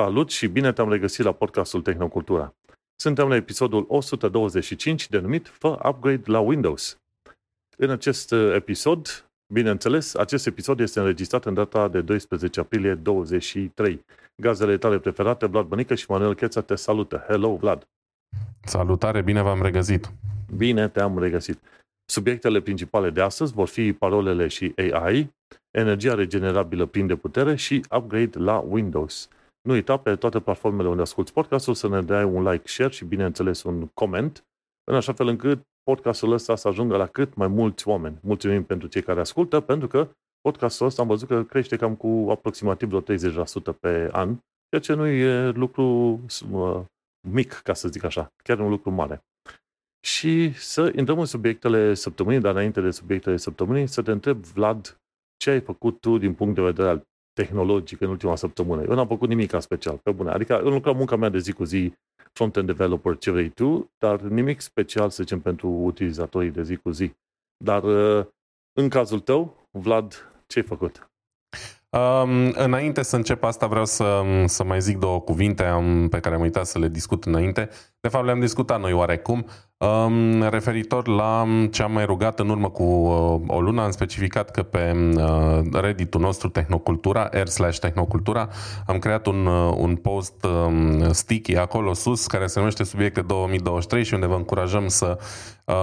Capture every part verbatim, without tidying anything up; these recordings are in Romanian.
Salut și bine te-am regăsit la podcastul Tehnocultura. Suntem la episodul o sută douăzeci și cinci, denumit Fă upgrade la Windows. În acest episod, bineînțeles, acest episod este înregistrat în data de doisprezece aprilie douăzeci și trei. Gazdele tale preferate, Vlad Bănică și Manuel Cheța, te salută. Hello, Vlad! Salutare, bine v-am regăsit! Bine te-am regăsit! Subiectele principale de astăzi vor fi parolele și A I, energia regenerabilă prinde putere și upgrade la Windows. Nu uita, pe toate platformele unde asculti podcastul, să ne dai un like, share și, bineînțeles, un coment, în așa fel încât podcastul ăsta să ajungă la cât mai mulți oameni. Mulțumim pentru cei care ascultă, pentru că podcastul ăsta am văzut că crește cam cu aproximativ vreo treizeci la sută pe an, ceea ce nu e lucru mic, ca să zic așa, chiar un lucru mare. Și să intrăm în subiectele săptămânii, dar înainte de subiectele săptămânii, să te întreb, Vlad, ce ai făcut tu din punct de vedere al tehnologic în ultima săptămână? Eu n-am făcut nimic special, pe bune. Adică eu lucram munca mea de zi cu zi, front-end developer, ce vrei tu, dar nimic special, să zicem, pentru utilizatorii de zi cu zi. Dar în cazul tău, Vlad, ce ai făcut? Um, înainte să încep asta, vreau să, să mai zic două cuvinte am, pe care am uitat să le discut înainte. De fapt, le-am discutat noi oarecum. Um, referitor la ce am mai rugat în urmă cu uh, o lună, am specificat că pe uh, Reddit-ul nostru Tehnocultura, r slash Tehnocultura, am creat un, uh, un post um, sticky acolo sus, care se numește Subiecte două mii douăzeci și trei și unde vă încurajăm să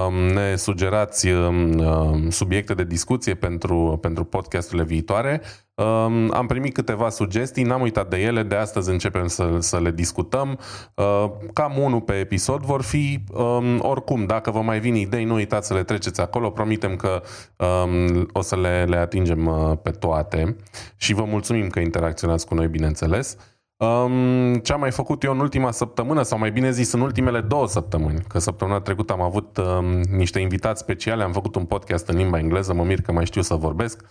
um, ne sugerați um, subiecte de discuție pentru, pentru podcasturile viitoare. Um, am primit câteva sugestii, n-am uitat de ele, de astăzi începem să, să le discutăm. Uh, cam unul pe episod vor fi... Um, Oricum, dacă vă mai vin idei, nu uitați să le treceți acolo. Promitem că um, o să le, le atingem uh, pe toate și vă mulțumim că interacționați cu noi, bineînțeles. Um, ce am mai făcut eu în ultima săptămână, sau mai bine zis în ultimele două săptămâni, că săptămâna trecută am avut um, niște invitați speciale, am făcut un podcast în limba engleză, mă mir că mai știu să vorbesc.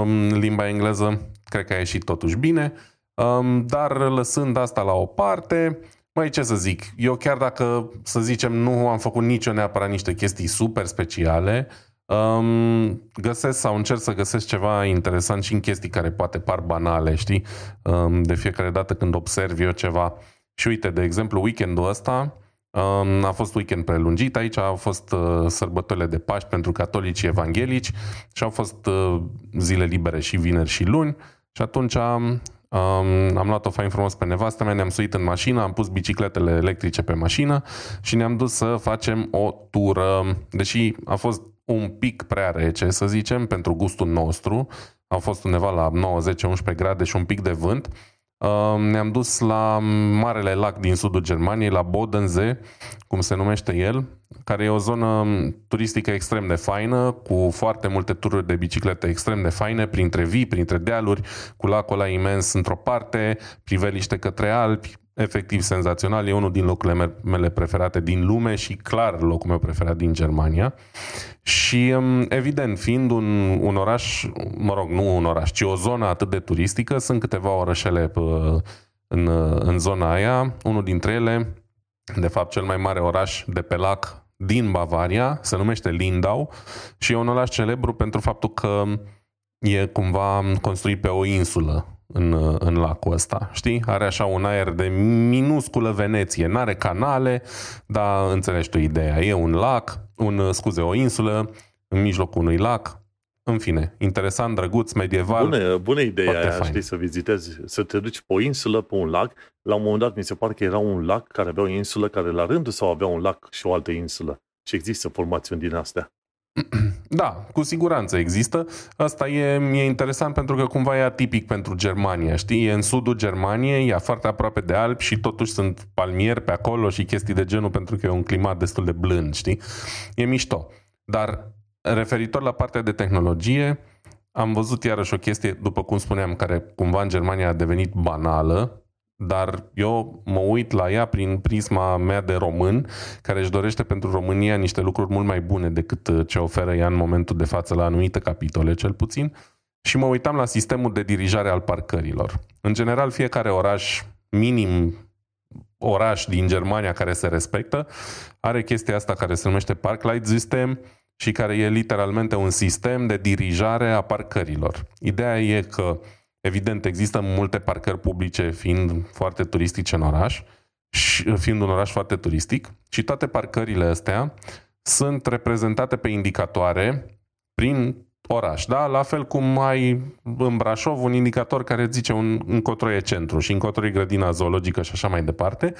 Um, limba engleză, cred că a ieșit totuși bine, um, dar lăsând asta la o parte... Mai ce să zic, eu chiar dacă, să zicem, nu am făcut nicio neapărat niște chestii super speciale, um, găsesc sau încerc să găsesc ceva interesant și în chestii care poate par banale, știi? Um, de fiecare dată când observ eu ceva. Și uite, de exemplu, weekendul ăsta um, a fost weekend prelungit, aici au fost uh, sărbătorile de Paști pentru catolici și evanghelici și au fost uh, zile libere și vineri și luni și atunci... Um, Um, am luat-o fain frumos pe nevastă mea, ne-am suit în mașină, am pus bicicletele electrice pe mașină și ne-am dus să facem o tură, deși a fost un pic prea rece, să zicem, pentru gustul nostru, a fost undeva la nouă, zece, unsprezece grade și un pic de vânt. Um, ne-am dus la marele lac din sudul Germaniei, la Bodensee, cum se numește el, care e o zonă turistică extrem de faină, cu foarte multe tururi de biciclete extrem de faine, printre vii, printre dealuri, cu lacul ăla imens într-o parte, priveliște către Alpi, efectiv senzațional, e unul din locurile mele preferate din lume și clar locul meu preferat din Germania. Și evident, fiind un, un oraș, mă rog, nu un oraș, ci o zonă atât de turistică, sunt câteva orășele în, în zona aia, unul dintre ele, de fapt cel mai mare oraș de pe lac din Bavaria, se numește Lindau și e un oraș celebru pentru faptul că e cumva construit pe o insulă în, în lacul ăsta, știi? Are așa un aer de minusculă Veneție, n-are canale, dar înțelegi tu ideea, e un lac, un, scuze, o insulă în mijlocul unui lac, în fine, interesant, drăguț, medieval. Bună, bună ideea aia, știi, să vizitezi, să te duci pe o insulă, pe un lac. La un moment dat mi se pare că era un lac care avea o insulă, care la rândul sau avea un lac și o altă insulă. Și există formațiuni din astea. Da, cu siguranță există. Asta e, e interesant pentru că cumva e atipic pentru Germania, știi? E în sudul Germaniei, e foarte aproape de Alpi și totuși sunt palmieri pe acolo și chestii de genul pentru că e un climat destul de blând, știi? E mișto. Dar referitor la partea de tehnologie, am văzut iarăși o chestie, după cum spuneam, care cumva în Germania a devenit banală, dar eu mă uit la ea prin prisma mea de român, care își dorește pentru România niște lucruri mult mai bune decât ce oferă ea în momentul de față la anumite capitole, cel puțin, și mă uitam la sistemul de dirijare al parcărilor. În general, fiecare oraș, minim oraș din Germania care se respectă, are chestia asta care se numește Parklight System și care e literalmente un sistem de dirijare a parcărilor. Ideea e că Evident, există multe parcări publice fiind foarte turistice în oraș, și fiind un oraș foarte turistic, și toate parcările astea sunt reprezentate pe indicatoare prin oraș. Da? La fel cum ai în Brașov un indicator care zice un, încotro e centru și încotro e grădina zoologică și așa mai departe.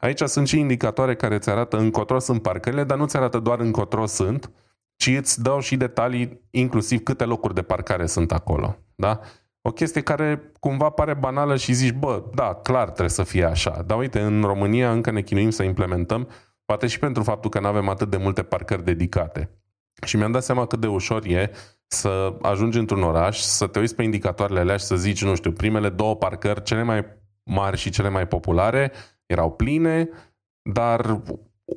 Aici sunt și indicatoare care îți arată încotro sunt parcările, dar nu îți arată doar încotro sunt, ci îți dau și detalii, inclusiv câte locuri de parcare sunt acolo. Da? O chestie care cumva pare banală și zici, bă, da, clar trebuie să fie așa. Dar uite, în România încă ne chinuim să implementăm, poate și pentru faptul că nu avem atât de multe parcări dedicate. Și mi-am dat seama cât de ușor e să ajungi într-un oraș, să te uiți pe indicatoarele alea și să zici, nu știu, primele două parcări, cele mai mari și cele mai populare, erau pline, dar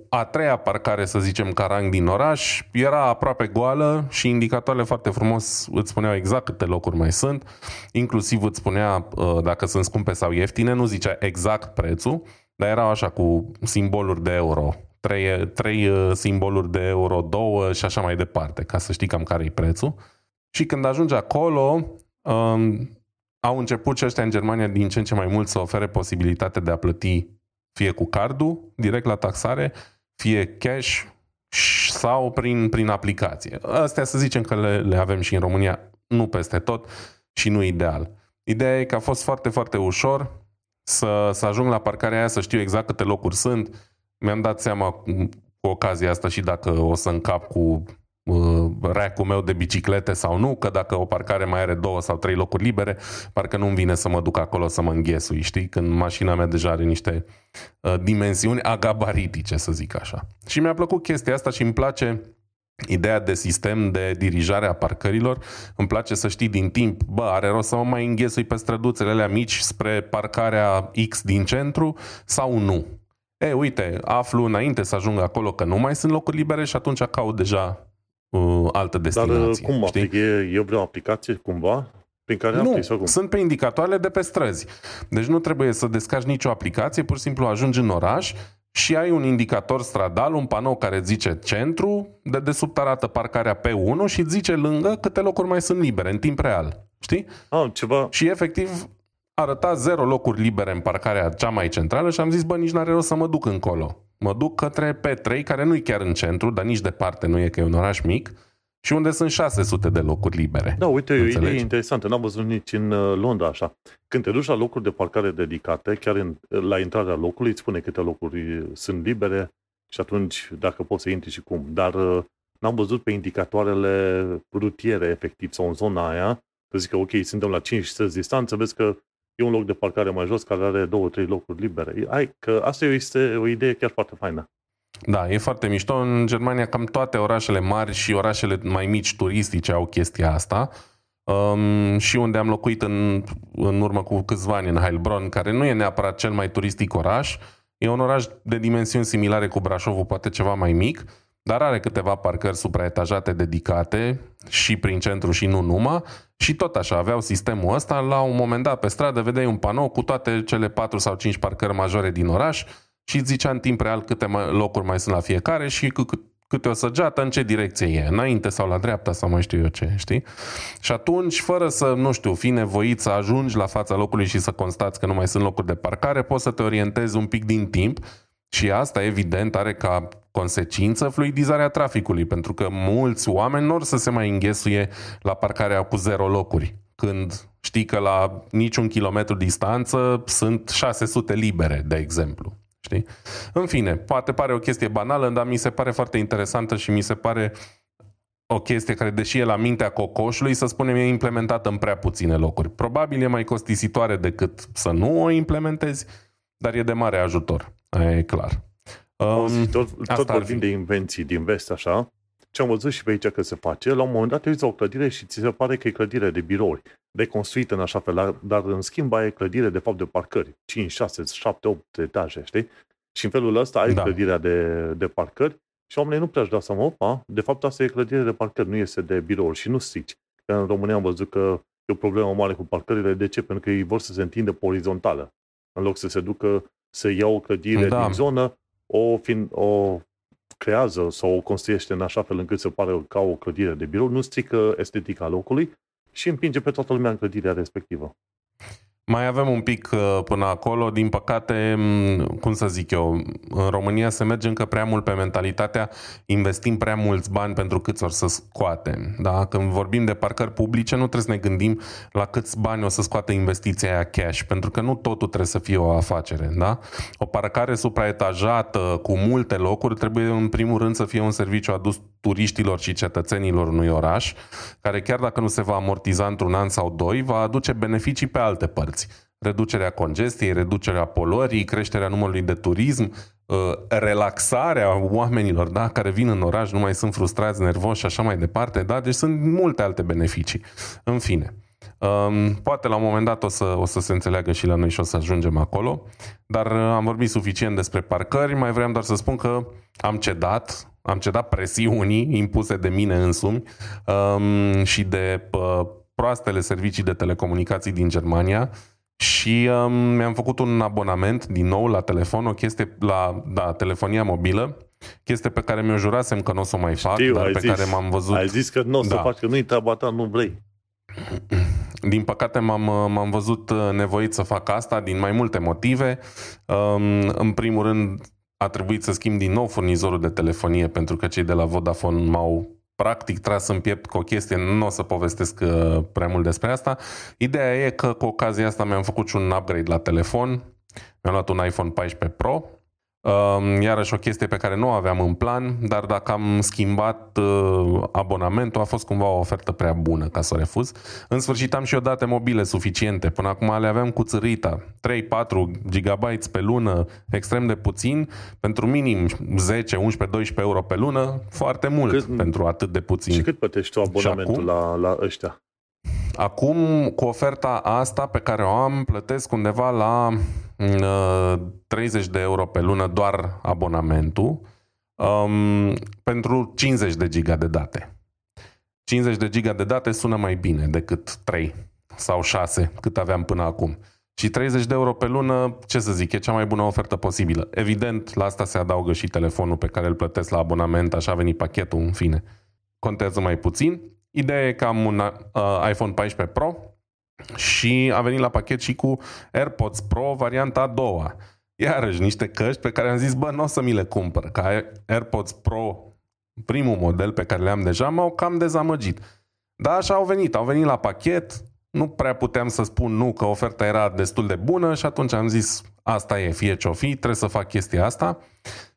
a treia parcare, să zicem, ca rang din oraș, era aproape goală și indicatoarele foarte frumos îți spuneau exact câte locuri mai sunt, inclusiv îți spunea dacă sunt scumpe sau ieftine, nu zicea exact prețul, dar erau așa cu simboluri de euro. Trei, trei simboluri de euro, două și așa mai departe, ca să știi cam care-i prețul. Și când ajungi acolo, um, au început și ăștia în Germania din ce în ce mai mult să ofere posibilitatea de a plăti fie cu cardul, direct la taxare, fie cash sau prin, prin aplicație. Astea să zicem că le, le avem și în România, nu peste tot și nu ideal. Ideea e că a fost foarte, foarte ușor să, să ajung la parcarea aia, să știu exact câte locuri sunt. Mi-am dat seama cu ocazia asta și dacă o să încap cu uh, rack-ul meu de biciclete sau nu, că dacă o parcare mai are două sau trei locuri libere, parcă nu-mi vine să mă duc acolo să mă înghesui, știi? Când mașina mea deja are niște uh, dimensiuni agabaritice, să zic așa. Și mi-a plăcut chestia asta și îmi place ideea de sistem de dirijare a parcărilor. Îmi place să știi din timp, bă, are rost să mă mai înghesui pe străduțele alea mici spre parcarea X din centru sau nu? E, uite, aflu înainte să ajung acolo că nu mai sunt locuri libere și atunci caut deja uh, altă destinație. Dar cum aplic? E vreo aplicație cumva? Prin care nu, aplic, sau cum? Sunt pe indicatoarele de pe străzi. Deci nu trebuie să descarci nicio aplicație, pur și simplu ajungi în oraș și ai un indicator stradal, un panou care zice centru, de desubt arată parcarea P unu și zice lângă câte locuri mai sunt libere, în timp real. Știi? Ah, ceva... Și efectiv... arăta zero locuri libere în parcarea cea mai centrală și am zis, bă, nici n-are rost să mă duc încolo. Mă duc către P trei, care nu e chiar în centru, dar nici departe nu e, că e un oraș mic, și unde sunt șase sute de locuri libere. Da, uite, e o idee interesantă. N-am văzut nici în Londra așa. Când te duci la locuri de parcare dedicate, chiar în, la intrarea locului, îți spune câte locuri sunt libere și atunci dacă poți să intri și cum. Dar n-am văzut pe indicatoarele rutiere, efectiv, sau în zona aia, să zic că, ok, suntem la cinci străzi distanță, vezi că e un loc de parcare mai jos care are două, trei locuri libere. Hai, că asta este o idee chiar foarte faină. Da, e foarte mișto. În Germania cam toate orașele mari și orașele mai mici turistice au chestia asta. Um, și unde am locuit în, în urmă cu câțiva ani, în Heilbronn, care nu e neapărat cel mai turistic oraș, e un oraș de dimensiuni similare cu Brașovul, poate ceva mai mic, dar are câteva parcări supraetajate dedicate și prin centru și nu numai. Și tot așa, aveau sistemul ăsta, la un moment dat pe stradă vedeai un panou cu toate cele patru sau cinci parcări majore din oraș și îți zicea în timp real câte locuri mai sunt la fiecare și câte o săgeată, în ce direcție e, înainte sau la dreapta sau mai știu eu ce, știi? Și atunci, fără să, nu știu, fi nevoit să ajungi la fața locului și să constați că nu mai sunt locuri de parcare, poți să te orientezi un pic din timp și asta, evident, are ca consecință fluidizarea traficului, pentru că mulți oameni nu or să se mai înghesuie la parcarea cu zero locuri, când știi că la niciun kilometru distanță sunt șase sute libere, de exemplu. Știi? În fine, poate pare o chestie banală, dar mi se pare foarte interesantă și mi se pare o chestie care, deși e la mintea cocoșului, să spunem, e implementată în prea puține locuri. Probabil e mai costisitoare decât să nu o implementezi, dar e de mare ajutor, aia e clar. Um, tot tot vorbim de invenții din vest, așa, ce am văzut și pe aici că se face, la un moment dat te uiți la o clădire și ți se pare că e clădire de birouri, deconstruită în așa fel, dar în schimb aia e clădire de fapt de parcări, cinci, șase, șapte, opt etaje, știi? Și în felul ăsta ai da. clădirea de, de parcări și oamenii nu prea își dau seama, opa, de fapt asta e clădire de parcări, nu este de birouri și nu strici. Că în România am văzut că e o problemă mare cu parcările, de ce? Pentru că ei vor să se întindă pe orizontală, în loc să se ducă să iau o clădire da. din zonă, O, fin, o creează sau o construiește în așa fel încât să pare ca o clădire de birou, nu strică estetica locului și împinge pe toată lumea în clădirea respectivă. Mai avem un pic până acolo, din păcate, cum să zic eu, în România se merge încă prea mult pe mentalitatea investim prea mulți bani pentru câți or să scoate. Da? Când vorbim de parcări publice, nu trebuie să ne gândim la câți bani o să scoate investiția aia cash, pentru că nu totul trebuie să fie o afacere. Da? O parcare supraetajată cu multe locuri trebuie în primul rând să fie un serviciu adus turiștilor și cetățenilor unui oraș, care chiar dacă nu se va amortiza într-un an sau doi, va aduce beneficii pe alte părți. Reducerea congestiei, reducerea poluării, creșterea numărului de turism, relaxarea oamenilor, da, care vin în oraș, nu mai sunt frustrați, nervoși și așa mai departe, da, deci sunt multe alte beneficii. În fine, poate la un moment dat o să, o să se înțeleagă și la noi și o să ajungem acolo, dar am vorbit suficient despre parcări, mai vreau doar să spun că am cedat, am cedat presiunii impuse de mine însumi și de proastele servicii de telecomunicații din Germania și um, mi-am făcut un abonament din nou la telefon, o chestie la da, telefonia mobilă, chestie pe care mi-o jurasem că nu o să o mai fac. Știu, dar pe zis, care m-am văzut. Ai zis că nu o să da. faci, că nu-i treaba ta, nu vrei. Din păcate m-am, m-am văzut nevoit să fac asta din mai multe motive. Um, în primul rând a trebuit să schimb din nou furnizorul de telefonie pentru că cei de la Vodafone m-au practic tras în piept cu o chestie, nu o să povestesc prea mult despre asta. Ideea e că cu ocazia asta mi-am făcut și un upgrade la telefon, mi-am luat un iPhone paisprezece Pro, iarăși o chestie pe care nu o aveam în plan, dar dacă am schimbat abonamentul a fost cumva o ofertă prea bună ca să o refuz. În sfârșit am și eu date mobile suficiente, până acum le aveam cu țărita, trei patru gigabytes pe lună, extrem de puțin, pentru minim zece, unsprezece, doisprezece euro pe lună, foarte mult cât, pentru atât de puțin. Și cât plătești tu abonamentul acum, la, la ăștia? Acum, cu oferta asta pe care o am, plătesc undeva la treizeci de euro pe lună doar abonamentul um, pentru cincizeci de giga de date. cincizeci de giga de date sună mai bine decât trei sau șase cât aveam până acum. Și treizeci de euro pe lună, ce să zic, e cea mai bună ofertă posibilă. Evident, la asta se adaugă și telefonul pe care îl plătesc la abonament, așa a venit pachetul, în fine. Contează mai puțin. Ideea e că am un uh, iPhone paisprezece Pro și a venit la pachet și cu AirPods Pro, varianta a doua. Iarăși niște căști pe care am zis, bă, nu o să mi le cumpăr, că AirPods Pro, primul model pe care le-am deja, m-au cam dezamăgit. Dar așa au venit, au venit la pachet, nu prea puteam să spun nu, că oferta era destul de bună și atunci am zis, asta e, fie ce-o fi, trebuie să fac chestia asta.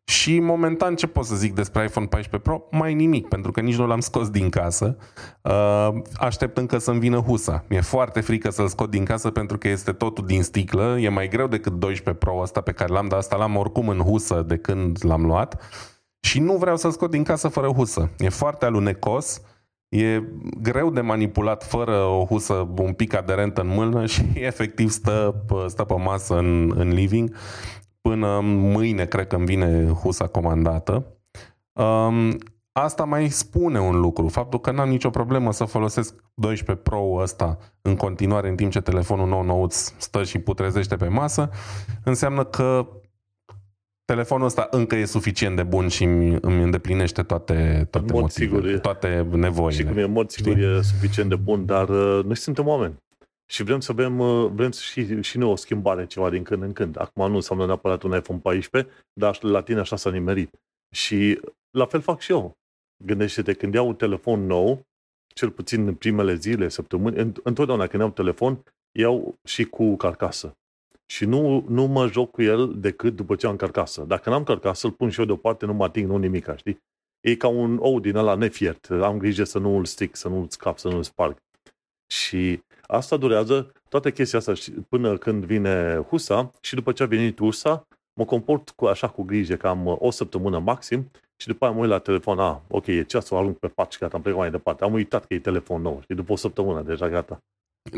Și momentan ce pot să zic despre iPhone paisprezece Pro? Mai nimic, pentru că nici nu l-am scos din casă. Aștept încă să-mi vină husa. Mi-e foarte frică să-l scot din casă pentru că este totul din sticlă. E mai greu decât doisprezece Pro ăsta pe care l-am, dar asta l-am oricum în husă de când l-am luat. Și nu vreau să-l scot din casă fără husă. E foarte alunecos. E greu de manipulat fără o husă un pic aderentă în mână și efectiv stă, stă pe masă în, în living. Până mâine, cred că îmi vine husa comandată. Asta mai spune un lucru. Faptul că n-am nicio problemă să folosesc doisprezece Pro ăsta în continuare în timp ce telefonul nou nouț stă și putrezește pe masă, înseamnă că telefonul ăsta încă e suficient de bun și îmi îndeplinește toate, toate motivele, toate nevoile. Și cum e, în mod sigur e suficient de bun, dar noi suntem oameni. Și vrem să avem, vrem și, și noi o schimbare ceva din când în când. Acum nu înseamnă neapărat un iPhone paisprezece, dar la tine așa s-a nimerit. Și la fel fac și eu. Gândește-te, când iau un telefon nou, cel puțin în primele zile, săptămâni, întotdeauna când iau un telefon, iau și cu carcasă. Și nu, nu mă joc cu el decât după ce am carcasă. Dacă n-am carcasă, îl pun și eu deoparte, nu mă ating, nu nimic, știi? E ca un ou din ăla nefiert. Am grijă să nu îl stric, să nu îl scap, să nu îl sparg. Și asta durează, toată chestia asta, până când vine husa și după ce a venit husa, mă comport cu, așa cu grijă, că am o săptămână maxim și după aia mă uit la telefon, a, ok, e ceasul, arunc pe pat și gata, am plecat mai departe. Am uitat că e telefon nou și după o săptămână deja gata.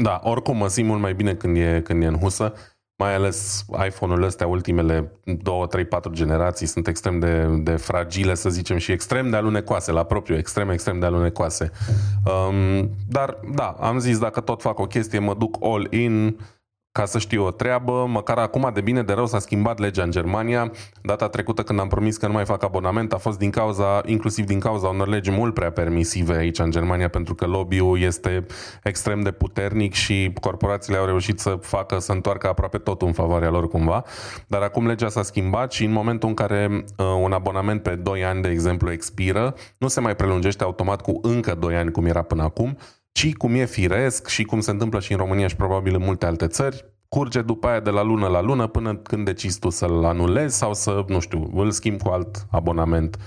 Da, oricum mă simt mult mai bine când e, când e în husă, mai ales iPhone-ul ăstea, ultimele două, trei, patru generații sunt extrem de, de fragile, să zicem, și extrem de alunecoase, la propriu, extrem, extrem de alunecoase. Um, dar, da, am zis, dacă tot fac o chestie, mă duc all in, Ca să știu o treabă, măcar acum de bine de rău s-a schimbat legea în Germania. Data trecută când am promis că nu mai fac abonament a fost din cauza, inclusiv din cauza unor legi mult prea permisive aici în Germania, pentru că lobby-ul este extrem de puternic și corporațiile au reușit să facă, să întoarcă aproape totul în favoarea lor cumva. Dar acum legea s-a schimbat și în momentul în care un abonament pe doi ani, de exemplu, expiră, nu se mai prelungește automat cu încă doi ani cum era până acum, ci cum e firesc și cum se întâmplă și în România și probabil în multe alte țări, curge după aia de la lună la lună până când decizi tu să-l anulezi sau să, nu știu, îl schimbi cu alt abonament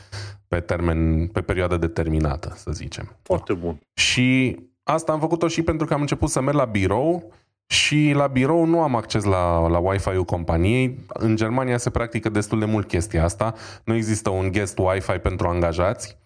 pe termen, pe perioadă determinată, să zicem. Foarte bun. Și asta am făcut-o și pentru că am început să merg la birou și la birou nu am acces la, la Wi-Fi-ul companiei. În Germania se practică destul de mult chestia asta. Nu există un guest Wi-Fi pentru angajați.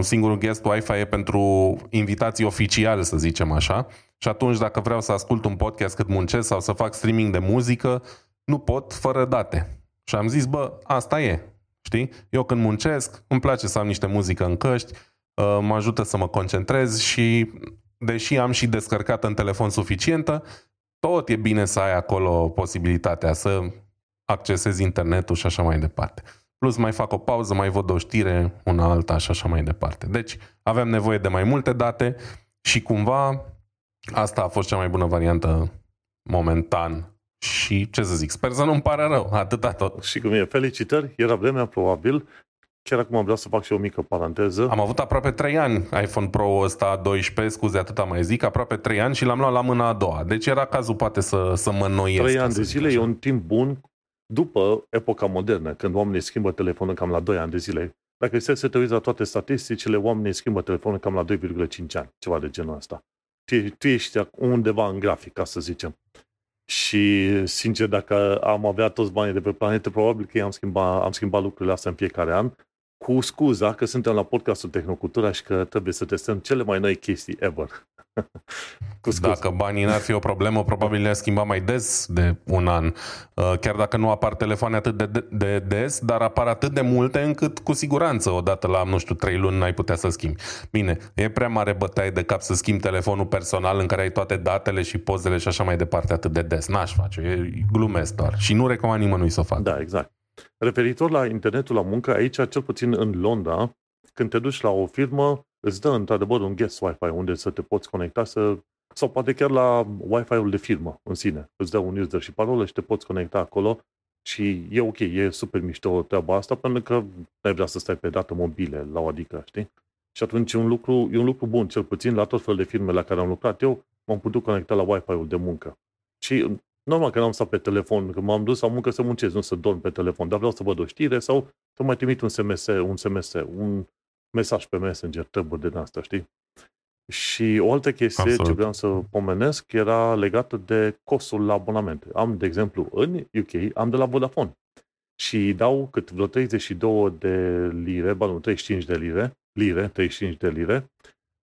Singurul guest Wi-Fi e pentru invitații oficiali, să zicem așa. Și atunci dacă vreau să ascult un podcast cât muncesc sau să fac streaming de muzică, nu pot fără date. Și am zis, bă, asta e, știi? Eu când muncesc, îmi place să am niște muzică în căști, mă ajută să mă concentrez și deși am și descărcat în telefon suficientă, tot e bine să ai acolo posibilitatea să accesezi internetul și așa mai departe. Plus mai fac o pauză, mai văd o știre, una alta și așa mai departe. Deci avem nevoie de mai multe date și cumva asta a fost cea mai bună variantă momentan. Și ce să zic, sper să nu-mi pară rău, atâta tot. Și cum e, felicitări, era vremea probabil. Chiar acum vreau să fac și o mică paranteză. Am avut aproape trei ani iPhone Pro ăsta, doisprezece, scuze, atâta mai zic, aproape trei ani și l-am luat la mâna a doua. Deci era cazul poate să, să mă noiesc. trei ani de zile e un timp bun. După epoca modernă, când oamenii schimbă telefonul cam la doi ani de zile, dacă este să te uiți la toate statisticile, oamenii schimbă telefonul cam la doi virgulă cinci ani, ceva de genul ăsta. Tu, tu ești undeva în grafic, ca să zicem. Și, sincer, dacă am avea toți banii de pe planetă, probabil că am schimbat, am schimbat lucrurile astea în fiecare an, cu scuza că suntem la podcastul Tehnocultura și că trebuie să testăm cele mai noi chestii ever. Dacă banii n-ar fi o problemă, probabil le-a schimbat mai des de un an. Chiar dacă nu apar telefoane atât de, de des, dar apar atât de multe încât cu siguranță odată la, nu știu, trei luni n-ai putea să schimbi. Bine, e prea mare bătaie de cap să schimbi telefonul personal în care ai toate datele și pozele și așa mai departe atât de des. N-aș face, e glumesc doar. Și nu recomand nimănui să o facă. Da, exact. Referitor la internetul la muncă, aici, cel puțin în Londra, când te duci la o firmă, îți dă într-adevăr un guest Wi-Fi unde să te poți conecta să, sau poate chiar la Wi-Fi-ul de firmă în sine. Îți dă un user și parolă și te poți conecta acolo și e ok, e super mișto treaba asta pentru că n-ai vrea să stai pe dată mobile la o adică, știi? Și atunci e un lucru, e un lucru bun, cel puțin la tot felul de firme la care am lucrat eu, m-am putut conecta la Wi-Fi-ul de muncă. Și normal că n-am stat pe telefon, că m-am dus la muncă să muncesc, nu să dorm pe telefon, dar vreau să văd o știre sau să mai trimit un S M S, un S M S, un mesaj pe Messenger, treburi de asta, știi? Și o altă chestie Absolut. Ce vreau să pomenesc era legată de costul la abonamente. Am, de exemplu, în U K, am de la Vodafone și dau cât vreo treizeci și două de lire, ba nu, treizeci și cinci de lire, lire, treizeci și cinci de lire,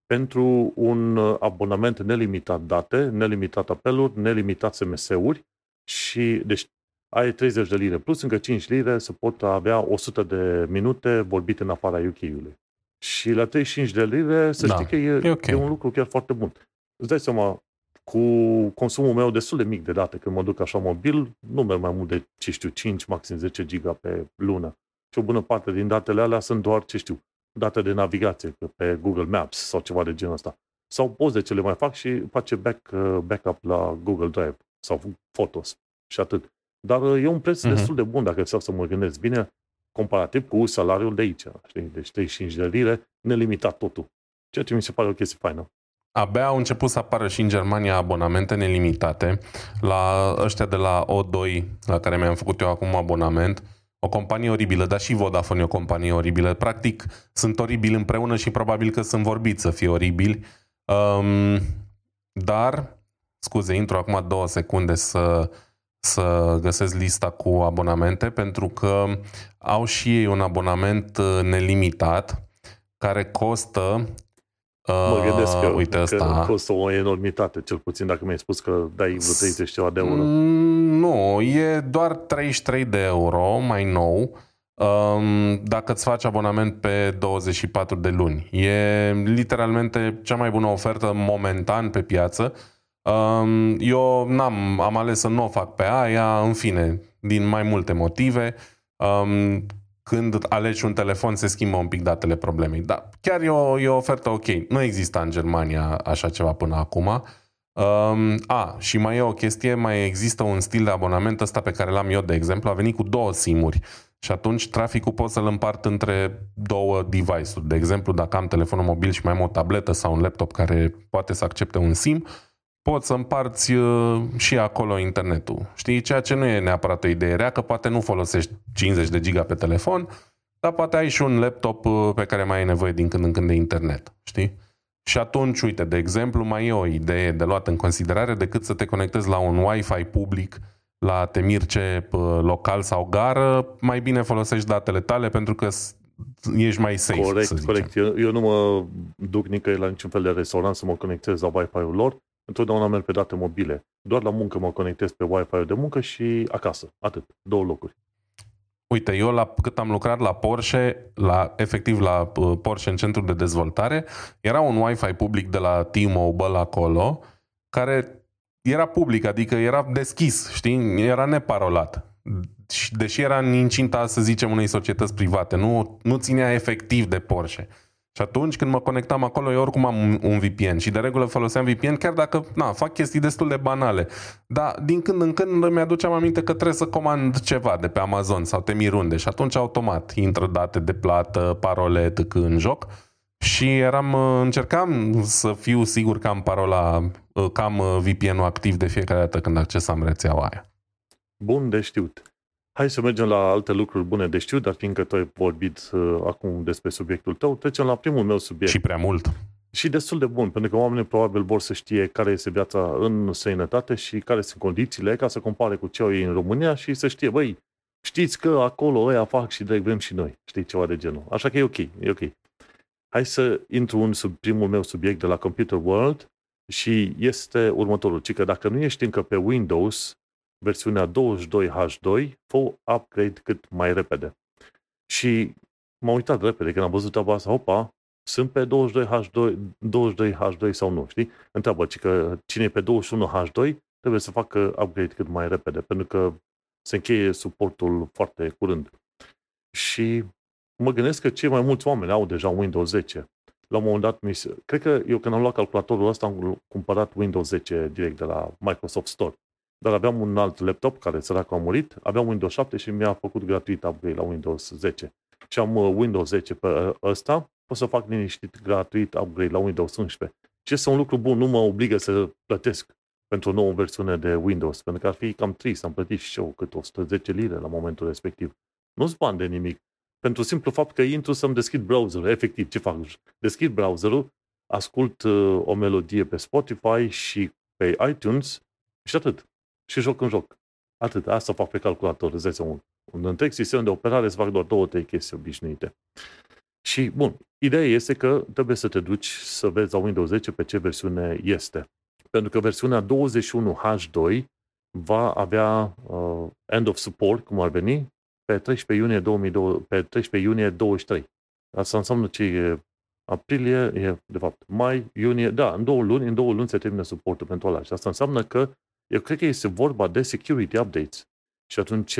pentru un abonament nelimitat date, nelimitat apeluri, nelimitat S M S-uri și, deci, ai treizeci de lire plus încă cinci lire să pot avea o sută de minute vorbite în afara U K-ului. Și la treizeci și cinci de lire să da, știi că e, e, okay. e un lucru chiar foarte bun. Îți dai seama, cu consumul meu destul de mic de date, când mă duc așa mobil, nu merg mai mult de, ce știu, cinci, maxim zece giga pe lună. Și o bună parte din datele alea sunt doar, ce știu, date de navigație pe Google Maps sau ceva de genul ăsta. Sau poze ce le mai fac și face back, backup la Google Drive sau Photos și atât. Dar e un preț uh-huh. destul de bun, dacă vreau să mă gândesc bine, comparativ cu salariul de aici. Știi? Deci treizeci și cinci de lire, nelimitat totul. Ceea ce mi se pare o chestie faină. Abia au început să apară și în Germania abonamente nelimitate. La ăștia de la O doi, la care mi-am făcut eu acum abonament, o companie oribilă, dar și Vodafone e o companie oribilă. Practic, sunt oribili împreună și probabil că sunt vorbiți să fie oribili. Um, dar, scuze, intru acum două secunde să... să găsesc lista cu abonamente, pentru că au și ei un abonament nelimitat care costă mă gândesc că, uh, uite că costă o enormitate, cel puțin dacă mi-ai spus că dai treizeci ceva de euro. Nu, e doar treizeci și trei de euro mai nou dacă îți faci abonament pe douăzeci și patru de luni. E literalmente cea mai bună ofertă momentan pe piață. Eu n-am, am ales să nu o fac pe aia, în fine, din mai multe motive. Când alegi un telefon se schimbă un pic datele problemei. Dar chiar e o, e o ofertă ok. Nu exista în Germania așa ceva până acum. A, și mai e o chestie, mai există un stil de abonament ăsta pe care l-am eu, de exemplu, a venit cu două simuri. Și atunci traficul pot să-l împart între două device-uri. De exemplu, dacă am telefonul mobil și mai am o tabletă sau un laptop care poate să accepte un SIM, poți să împarți și acolo internetul. Știi, ceea ce nu e neapărat o idee rea, că poate nu folosești cincizeci de giga pe telefon, dar poate ai și un laptop pe care mai ai nevoie din când în când de internet. Știi? Și atunci, uite, de exemplu, mai e o idee de luat în considerare decât să te conectezi la un Wi-Fi public, la te mirce local sau gară, mai bine folosești datele tale pentru că ești mai safe. Corect, să corect. Eu, eu nu mă duc nicăieri la niciun fel de restaurant să mă conectez la Wi-Fi-ul lor. Întotdeauna merg pe date mobile. Doar la muncă mă conectez pe Wi-Fi-ul de muncă și acasă. Atât. Două locuri. Uite, eu la, cât am lucrat la Porsche, la, efectiv la Porsche în centrul de dezvoltare, era un Wi-Fi public de la T-Mobile acolo, care era public, adică era deschis, știi? Era neparolat. Deși era în incinta, să zicem, unei societăți private. Nu, nu ținea efectiv de Porsche. Și atunci când mă conectam acolo, eu oricum am un V P N și de regulă foloseam V P N, chiar dacă na, fac chestii destul de banale. Dar din când în când mi-aduceam aminte că trebuie să comand ceva de pe Amazon sau te miri unde și atunci automat intră date de plată, parole, tâc în joc și eram, încercam să fiu sigur că am parola, că am V P N-ul activ de fiecare dată când accesam rețeaua aia. Bun de știut. Hai să mergem la alte lucruri bune de știut, dar fiindcă tu ai vorbit uh, acum despre subiectul tău, trecem la primul meu subiect. Și prea mult. Și destul de bun, pentru că oamenii probabil vor să știe care este viața în străinătate și care sunt condițiile, ca să compare cu ce au ei în România și să știe, băi, știți că acolo ăia fac și de vrem și noi, știi, ceva de genul. Așa că e ok, e ok. Hai să intru în sub primul meu subiect de la Computer World și este următorul, ci că dacă nu ești încă pe Windows, versiunea douăzeci și doi H doi, fă upgrade cât mai repede. Și m-am uitat repede, când am văzut treaba asta, opa, sunt pe douăzeci și doi H doi, douăzeci și doi H doi sau nu, știi? Întreabă, ci că cine e pe douăzeci și unu H doi trebuie să facă upgrade cât mai repede, pentru că se încheie suportul foarte curând. Și mă gândesc că cei mai mulți oameni au deja Windows zece. La un moment dat, mi se... cred că eu când am luat calculatorul ăsta, am cumpărat Windows zece direct de la Microsoft Store. Dar aveam un alt laptop care, săracul, a murit, aveam Windows șapte și mi-a făcut gratuit upgrade la Windows zece. Și am Windows zece pe ăsta, pot să fac liniștit gratuit upgrade la Windows unsprezece. Și este un lucru bun, nu mă obligă să plătesc pentru o nouă versiune de Windows, pentru că ar fi cam trist, am plătit și eu cât o sută zece lire la momentul respectiv. Nu-ți bani de nimic. Pentru simplu fapt că intru să-mi deschid browserul, efectiv, ce fac? Deschid browserul, ascult o melodie pe Spotify și pe iTunes și atât. Și joc în joc. Atât. Asta fac pe calculator. Un, un întreg sistem de operare îți fac doar două, trei chestii obișnuite. Și, bun, ideea este că trebuie să te duci să vezi la Windows zece pe ce versiune este. Pentru că versiunea douăzeci și unu H doi va avea uh, end of support, cum ar veni, pe treisprezece iunie două mii douăzeci și trei. Asta înseamnă ce e aprilie, e, de fapt, mai, iunie, da, în două luni, în două luni se termină suportul pentru ăla. Și asta înseamnă că eu cred că este vorba de security updates. Și atunci,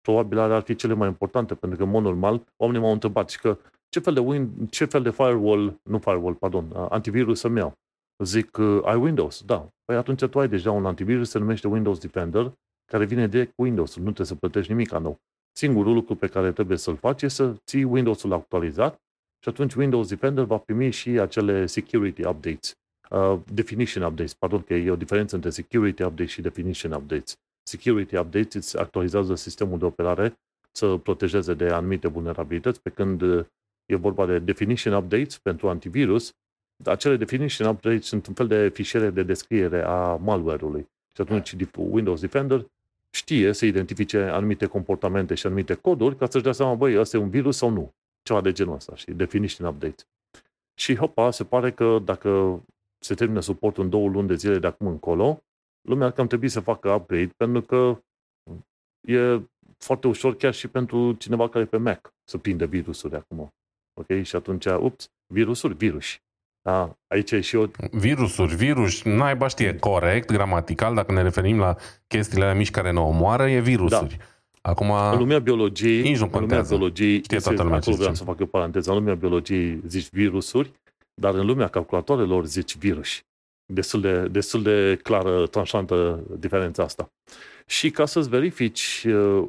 probabil, ar fi cele mai importante, pentru că, în mod normal, oamenii m-au întrebat și că ce fel de, win- ce fel de firewall, nu firewall, pardon, antivirus să-mi iau. Zic, ai Windows? Da. Păi atunci tu ai deja un antivirus, se numește Windows Defender, care vine direct cu Windows. Nu trebuie să plătești nimic nou. Singurul lucru pe care trebuie să-l faci e să ții Windows-ul actualizat și atunci Windows Defender va primi și acele security updates. Uh, definition updates, pardon, că e o diferență între security updates și definition updates. Security updates îți actualizează sistemul de operare să protejeze de anumite vulnerabilități, pe când e vorba de definition updates pentru antivirus, acele definition updates sunt un fel de fișiere de descriere a malware-ului. Și atunci Windows Defender știe să identifice anumite comportamente și anumite coduri ca să-și dea seama, băi, ăsta e un virus sau nu. Ceva de genul ăsta, știi? Definition updates. Și hopa, se pare că dacă se termină suportul în două luni de zile de acum încolo, lumea că am trebuit să facă upgrade, pentru că e foarte ușor chiar și pentru cineva care e pe Mac să prinde virusuri acum. Ok? Și atunci, ups, virusuri, virus. Da, aici e și o... Virusuri, virus, naiba știe, corect, gramatical, dacă ne referim la chestiile alea mici care ne omoară, e virusuri. Da. Acum, în lumea biologiei, nici nu contează. Știe toată lumea ce vreau să fac eu paranteză. În lumea biologiei zici virusuri, dar în lumea calculatoarelor zici viruși. Destul de, destul de clară, tranșantă diferența asta. Și ca să-ți verifici uh,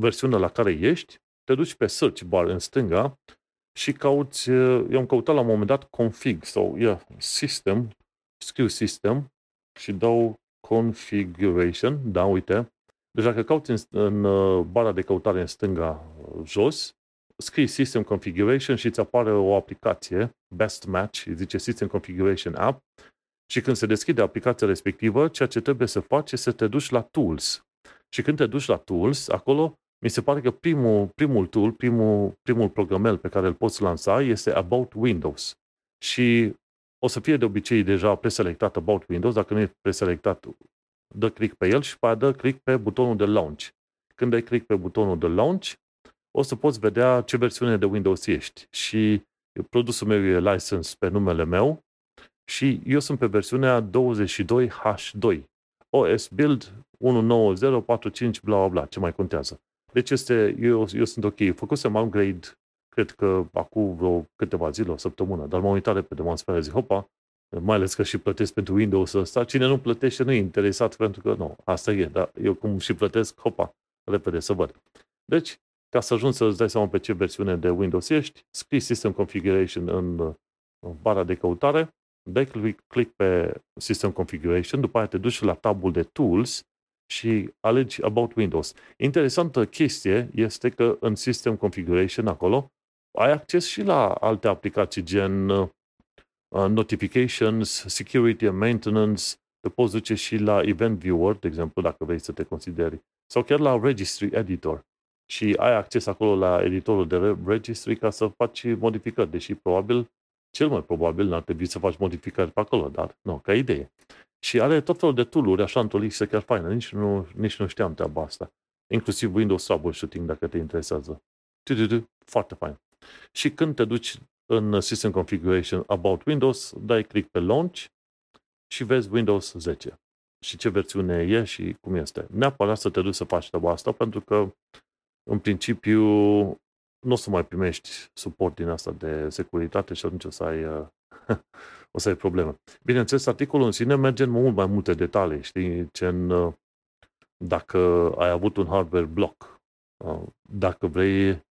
versiunea la care ești, te duci pe search bar în stânga și cauți, uh, eu am căutat la un moment dat config sau yeah, system, scriu system și dau configuration, da, uite. Deci dacă cauți în, în uh, bara de căutare în stânga uh, jos, scrii system configuration și îți apare o aplicație, best match, zice system configuration app. Și când se deschide aplicația respectivă, ceea ce trebuie să faci este să te duci la Tools. Și când te duci la Tools, acolo, mi se pare că primul, primul tool, primul, primul programel pe care îl poți lansa este About Windows. Și o să fie de obicei deja preselectat About Windows. Dacă nu e preselectat, dă click pe el și apoi dă click pe butonul de Launch. Când dai click pe butonul de Launch, o să poți vedea ce versiune de Windows ești. Și produsul meu e license pe numele meu. Și eu sunt pe versiunea douăzeci și doi H doi. O S build unu nouă zero patru cinci bla bla bla, ce mai contează. Deci este, eu, eu sunt ok. Făcusem upgrade, cred că acum vreo câteva zile, o săptămână, dar m-am uitat repede, m-am spus, zic, hopa, mai ales că și plătesc pentru Windows ăsta. Cine nu plătește nu e interesat, pentru că nu, asta e, dar eu cum și plătesc, hopa, repede să văd. Deci, ca să ajungi să îți dai seama pe ce versiune de Windows ești, scrii System Configuration în, în bara de căutare, dai click pe System Configuration, după aia te duci la tabul de Tools și alegi About Windows. Interesantă chestie este că în System Configuration acolo ai acces și la alte aplicații gen uh, Notifications, Security and Maintenance, te poți duce și la Event Viewer, de exemplu, dacă vrei să te consideri, sau chiar la Registry Editor. Și ai acces acolo la editorul de Registry ca să faci modificări, deși probabil Cel mai probabil n-ar trebui să faci modificări pe acolo, dar nu, ca idee. Și are tot felul de tool-uri, așa, într-o listă chiar faină. Nici nu, nici nu știam treaba asta. Inclusiv Windows Troubleshooting, dacă te interesează. Tu-tu-tu, foarte fain. Și când te duci în System Configuration About Windows, dai click pe Launch și vezi Windows zece. Și ce versiune e și cum este. Neapărat să te duci să faci treaba asta, pentru că, în principiu, nu o să mai primești suport din asta de securitate și atunci o să ai, uh, o să ai probleme. Bineînțeles, articolul în sine merge în mult mai multe detalii, știi, gen uh, dacă ai avut un hardware block, uh, dacă vrei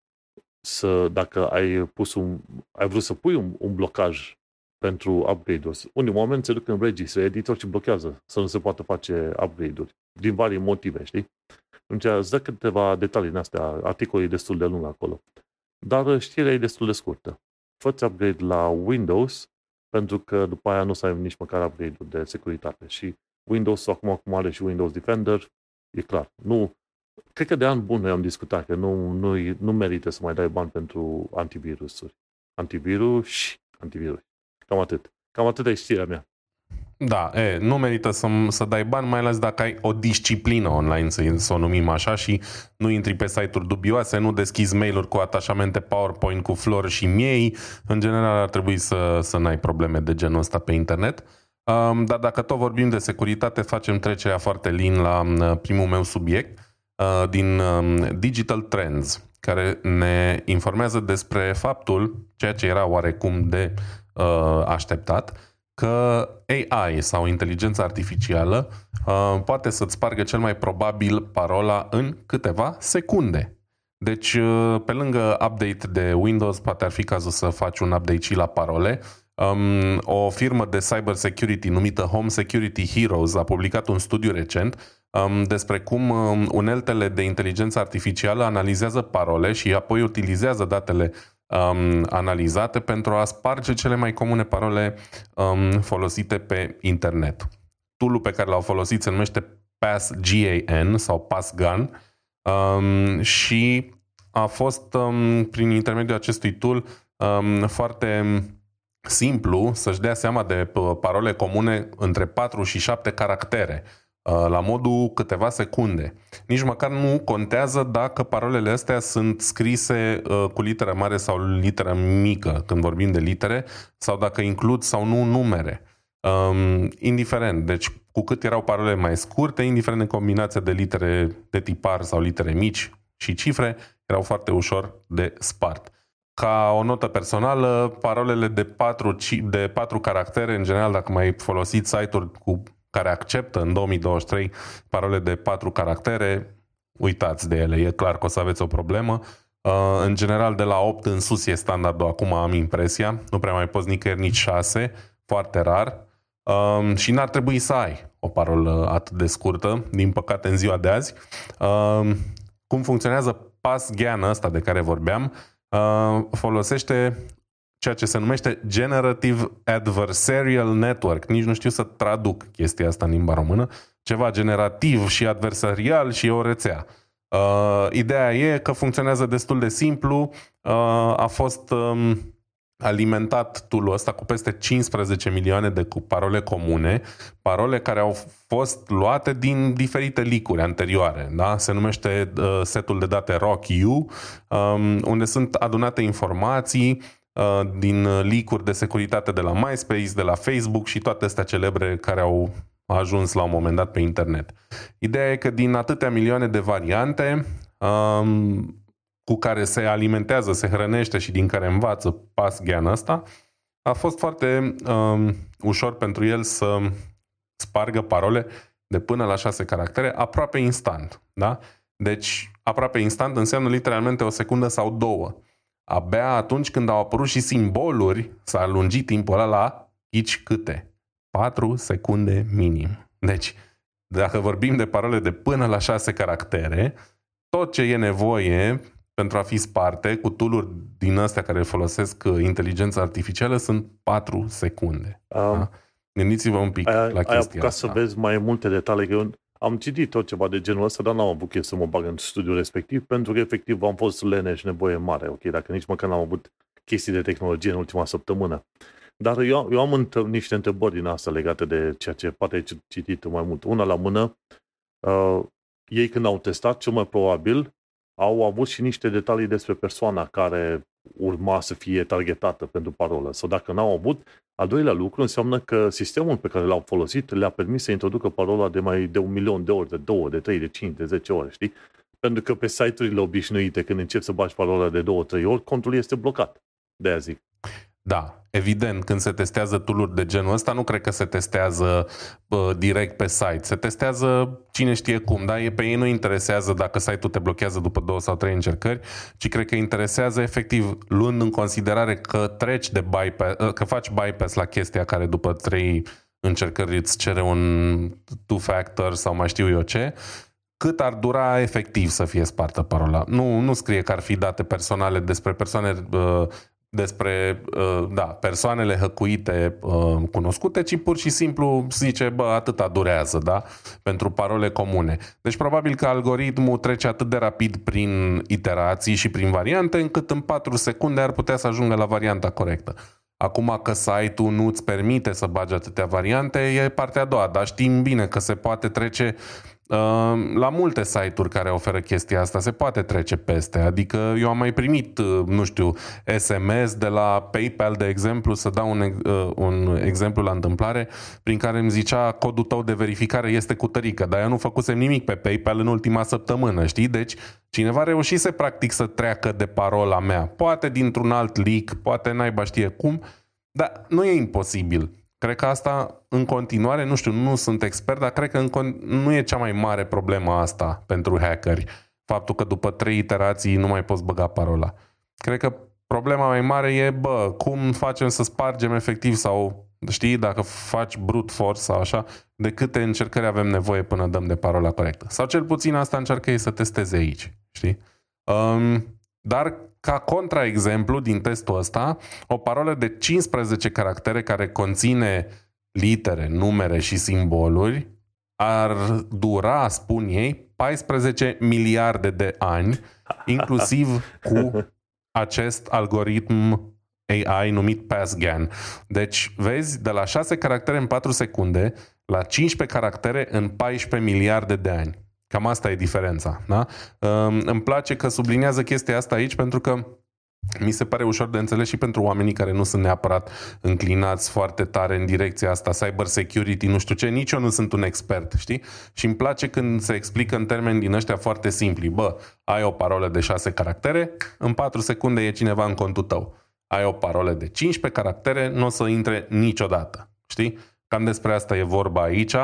să, dacă ai pus un, ai vrut să pui un, un blocaj pentru upgrade-uri. Unii oameni se duc în Registry Editor și blochează să nu se poată face upgrade-uri, din varii motive, știi? Atunci îți dă câteva detalii în astea, articolul e destul de lung acolo. Dar știrea e destul de scurtă. Fă-ți upgrade la Windows, pentru că după aia nu o să ai nici măcar upgrade-ul de securitate. Și Windows, acum cum are și Windows Defender, e clar. Nu, cred că de an bun noi am discutat că nu, nu, nu merită să mai dai bani pentru antivirusuri. Antivirus și antivirus. Cam atât. Cam atât e știrea mea. Da, e, nu merită să, să dai bani, mai ales dacă ai o disciplină online, să, să o numim așa, și nu intri pe site-uri dubioase, nu deschizi mail-uri cu atașamente PowerPoint, cu flori și miei. În general ar trebui să, să n-ai probleme de genul ăsta pe internet. Um, dar dacă tot vorbim de securitate, facem trecerea foarte lin la primul meu subiect, uh, din um, Digital Trends, care ne informează despre faptul, ceea ce era oarecum de uh, așteptat, că A I sau inteligența artificială uh, poate să-ți spargă cel mai probabil parola în câteva secunde. Deci, uh, pe lângă update de Windows, poate ar fi cazul să faci un update și la parole. Um, o firmă de cyber security numită Home Security Heroes a publicat un studiu recent um, despre cum um, uneltele de inteligență artificială analizează parole și apoi utilizează datele Um, analizate pentru a sparge cele mai comune parole um, folosite pe internet. Tool-ul pe care l-au folosit se numește PassGAN sau PassGAN um, și a fost um, prin intermediul acestui tool um, foarte simplu să-și dea seama de parole comune între patru și șapte caractere. la modul câteva secunde. Nici măcar nu contează dacă parolele astea sunt scrise cu literă mare sau literă mică, când vorbim de litere, sau dacă includ sau nu numere. Um, indiferent, deci cu cât erau parolele mai scurte, indiferent în combinația de litere de tipar sau litere mici și cifre, erau foarte ușor de spart. Ca o notă personală, parolele de patru, de patru caractere, în general, dacă mai folosiți site-uri cu care acceptă în două mii douăzeci și trei parole de patru caractere, uitați de ele, e clar că o să aveți o problemă. În general, de la opt în sus e standardul, acum am impresia, nu prea mai poți nicăieri nici șase, foarte rar, și n-ar trebui să ai o parolă atât de scurtă, din păcate în ziua de azi. Cum funcționează PassGAN ăsta de care vorbeam, folosește ceea ce se numește Generative Adversarial Network. Nici nu știu să traduc chestia asta în limba română. Ceva generativ și adversarial și o rețea. Uh, ideea e că funcționează destul de simplu. Uh, a fost um, alimentat tool-ul ăsta cu peste cincisprezece milioane de parole comune, parole care au fost luate din diferite leak-uri anterioare. Da? Se numește uh, setul de date R O C U, um, unde sunt adunate informații din leak-uri de securitate de la MySpace, de la Facebook și toate astea celebre care au ajuns la un moment dat pe internet. Ideea e că din atâtea milioane de variante um, cu care se alimentează, se hrănește și din care învață PassGAN ăsta, a fost foarte um, ușor pentru el să spargă parole de până la șase caractere aproape instant. Da? Deci aproape instant înseamnă literalmente o secundă sau două. Abia atunci când au apărut și simboluri, s-a lungit timpul ăla la ghici câte? patru secunde minim. Deci, dacă vorbim de parole de până la șase caractere, tot ce e nevoie pentru a fi sparte cu tool-uri din astea care folosesc inteligența artificială sunt patru secunde. Um, da? Gândiți-vă un pic ai, la chestia ai asta. Ai apucat să vezi mai multe detalii, că eu am citit tot ceva de genul ăsta, dar n-am avut chestie să mă bag în studiul respectiv, pentru că efectiv am fost leneș, nevoie mare, ok, dacă nici măcar n-am avut chestii de tehnologie în ultima săptămână. Dar eu, eu am întâ- niște întrebări din asta legate de ceea ce poate ai citit mai mult. Una la mână, uh, ei când au testat, cel mai probabil, au avut și niște detalii despre persoana care urma să fie targetată pentru parolă. Sau dacă n-au avut, al doilea lucru înseamnă că sistemul pe care l-au folosit le-a permis să introducă parola de mai de un milion de ori, de două, de trei, de cinci, de zece ori, știi? Pentru că pe site-urile obișnuite, când începi să bagi parola de două, trei ori, contul este blocat. De-aia zic. Da, evident, când se testează tool-uri de genul ăsta, nu cred că se testează uh, direct pe site. Se testează cine știe cum, da? E, pe ei nu interesează dacă site-ul te blochează după două sau trei încercări, ci cred că interesează efectiv, luând în considerare că treci de bypass, că faci bypass la chestia care după trei încercări îți cere un two-factor sau mai știu eu ce, cât ar dura efectiv să fie spartă parola. Nu, nu scrie că ar fi date personale despre persoane... Uh, despre da, persoanele hăcuite cunoscute, ci pur și simplu zice, bă, atâta durează, da? Pentru parole comune. Deci probabil că algoritmul trece atât de rapid prin iterații și prin variante, încât în patru secunde ar putea să ajungă la varianta corectă. Acum că site-ul nu îți permite să bagi atâtea variante, e partea a doua, dar știm bine că se poate trece la multe site-uri care oferă chestia asta, se poate trece peste. Adică eu am mai primit, nu știu, S M S de la PayPal, de exemplu, să dau un, un exemplu la întâmplare, prin care îmi zicea codul tău de verificare este cu tărică, dar eu nu făcusem nimic pe PayPal în ultima săptămână, știi? Deci cineva reușise practic să treacă de parola mea, poate dintr-un alt leak, poate naiba știe cum, dar nu e imposibil. Cred că asta în continuare, nu știu, nu sunt expert, dar cred că în con- nu e cea mai mare problemă asta pentru hackeri. Faptul că după trei iterații nu mai poți băga parola. Cred că problema mai mare e, bă, cum facem să spargem efectiv sau, știi, dacă faci brute force sau așa, de câte încercări avem nevoie până dăm de parola corectă. Sau cel puțin asta încearcă ei să testeze aici, știi? Um, dar... Ca contraexemplu din testul ăsta, o parolă de cincisprezece caractere care conține litere, numere și simboluri ar dura, spun ei, paisprezece miliarde de ani, inclusiv cu acest algoritm A I numit PassGAN. Deci, vezi, de la șase caractere în patru secunde la cincisprezece caractere în paisprezece miliarde de ani. Cam asta e diferența. Da? Îmi place că subliniază chestia asta aici pentru că mi se pare ușor de înțeles și pentru oamenii care nu sunt neapărat înclinați foarte tare în direcția asta, cyber security, nu știu ce, nici eu nu sunt un expert, știi? Și îmi place când se explică în termeni din ăștia foarte simpli. Bă, ai o parolă de șase caractere, în patru secunde e cineva în contul tău. Ai o parolă de cincisprezece caractere, nu o să intre niciodată, știi? Cam despre asta e vorba aici.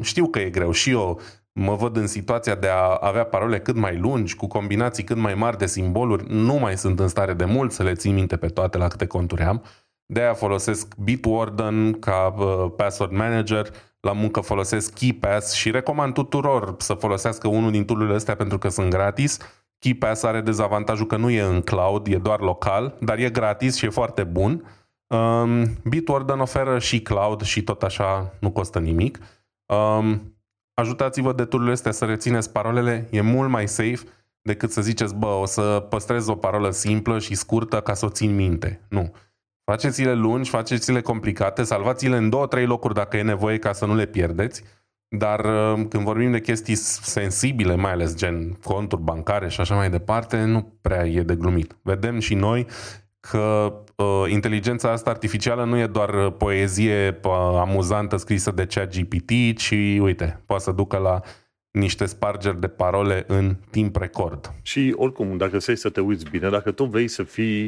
Știu că e greu și eu mă văd în situația de a avea parole cât mai lungi, cu combinații cât mai mari de simboluri. Nu mai sunt în stare de mult să le țin minte pe toate la câte conturi am. De-aia folosesc Bitwarden ca password manager. La muncă folosesc KeePass și recomand tuturor să folosească unul din tool-urile astea pentru că sunt gratis. KeePass are dezavantajul că nu e în cloud, e doar local, dar e gratis și e foarte bun. Um, Bitwarden oferă și cloud și tot așa, nu costă nimic. Um, Ajutați-vă de tool-urile astea să rețineți parolele, e mult mai safe decât să ziceți, bă, o să păstrez o parolă simplă și scurtă ca să o țin minte. Nu. Faceți-le lungi, faceți-le complicate, salvați-le în două, trei locuri dacă e nevoie ca să nu le pierdeți, dar când vorbim de chestii sensibile, mai ales gen conturi bancare și așa mai departe, nu prea e de glumit. Vedem și noi că uh, inteligența asta artificială nu e doar poezie uh, amuzantă scrisă de ChatGPT, ci, uite, poate să ducă la niște spargeri de parole în timp record. Și, oricum, dacă vrei să te uiți bine, dacă tu vrei să fii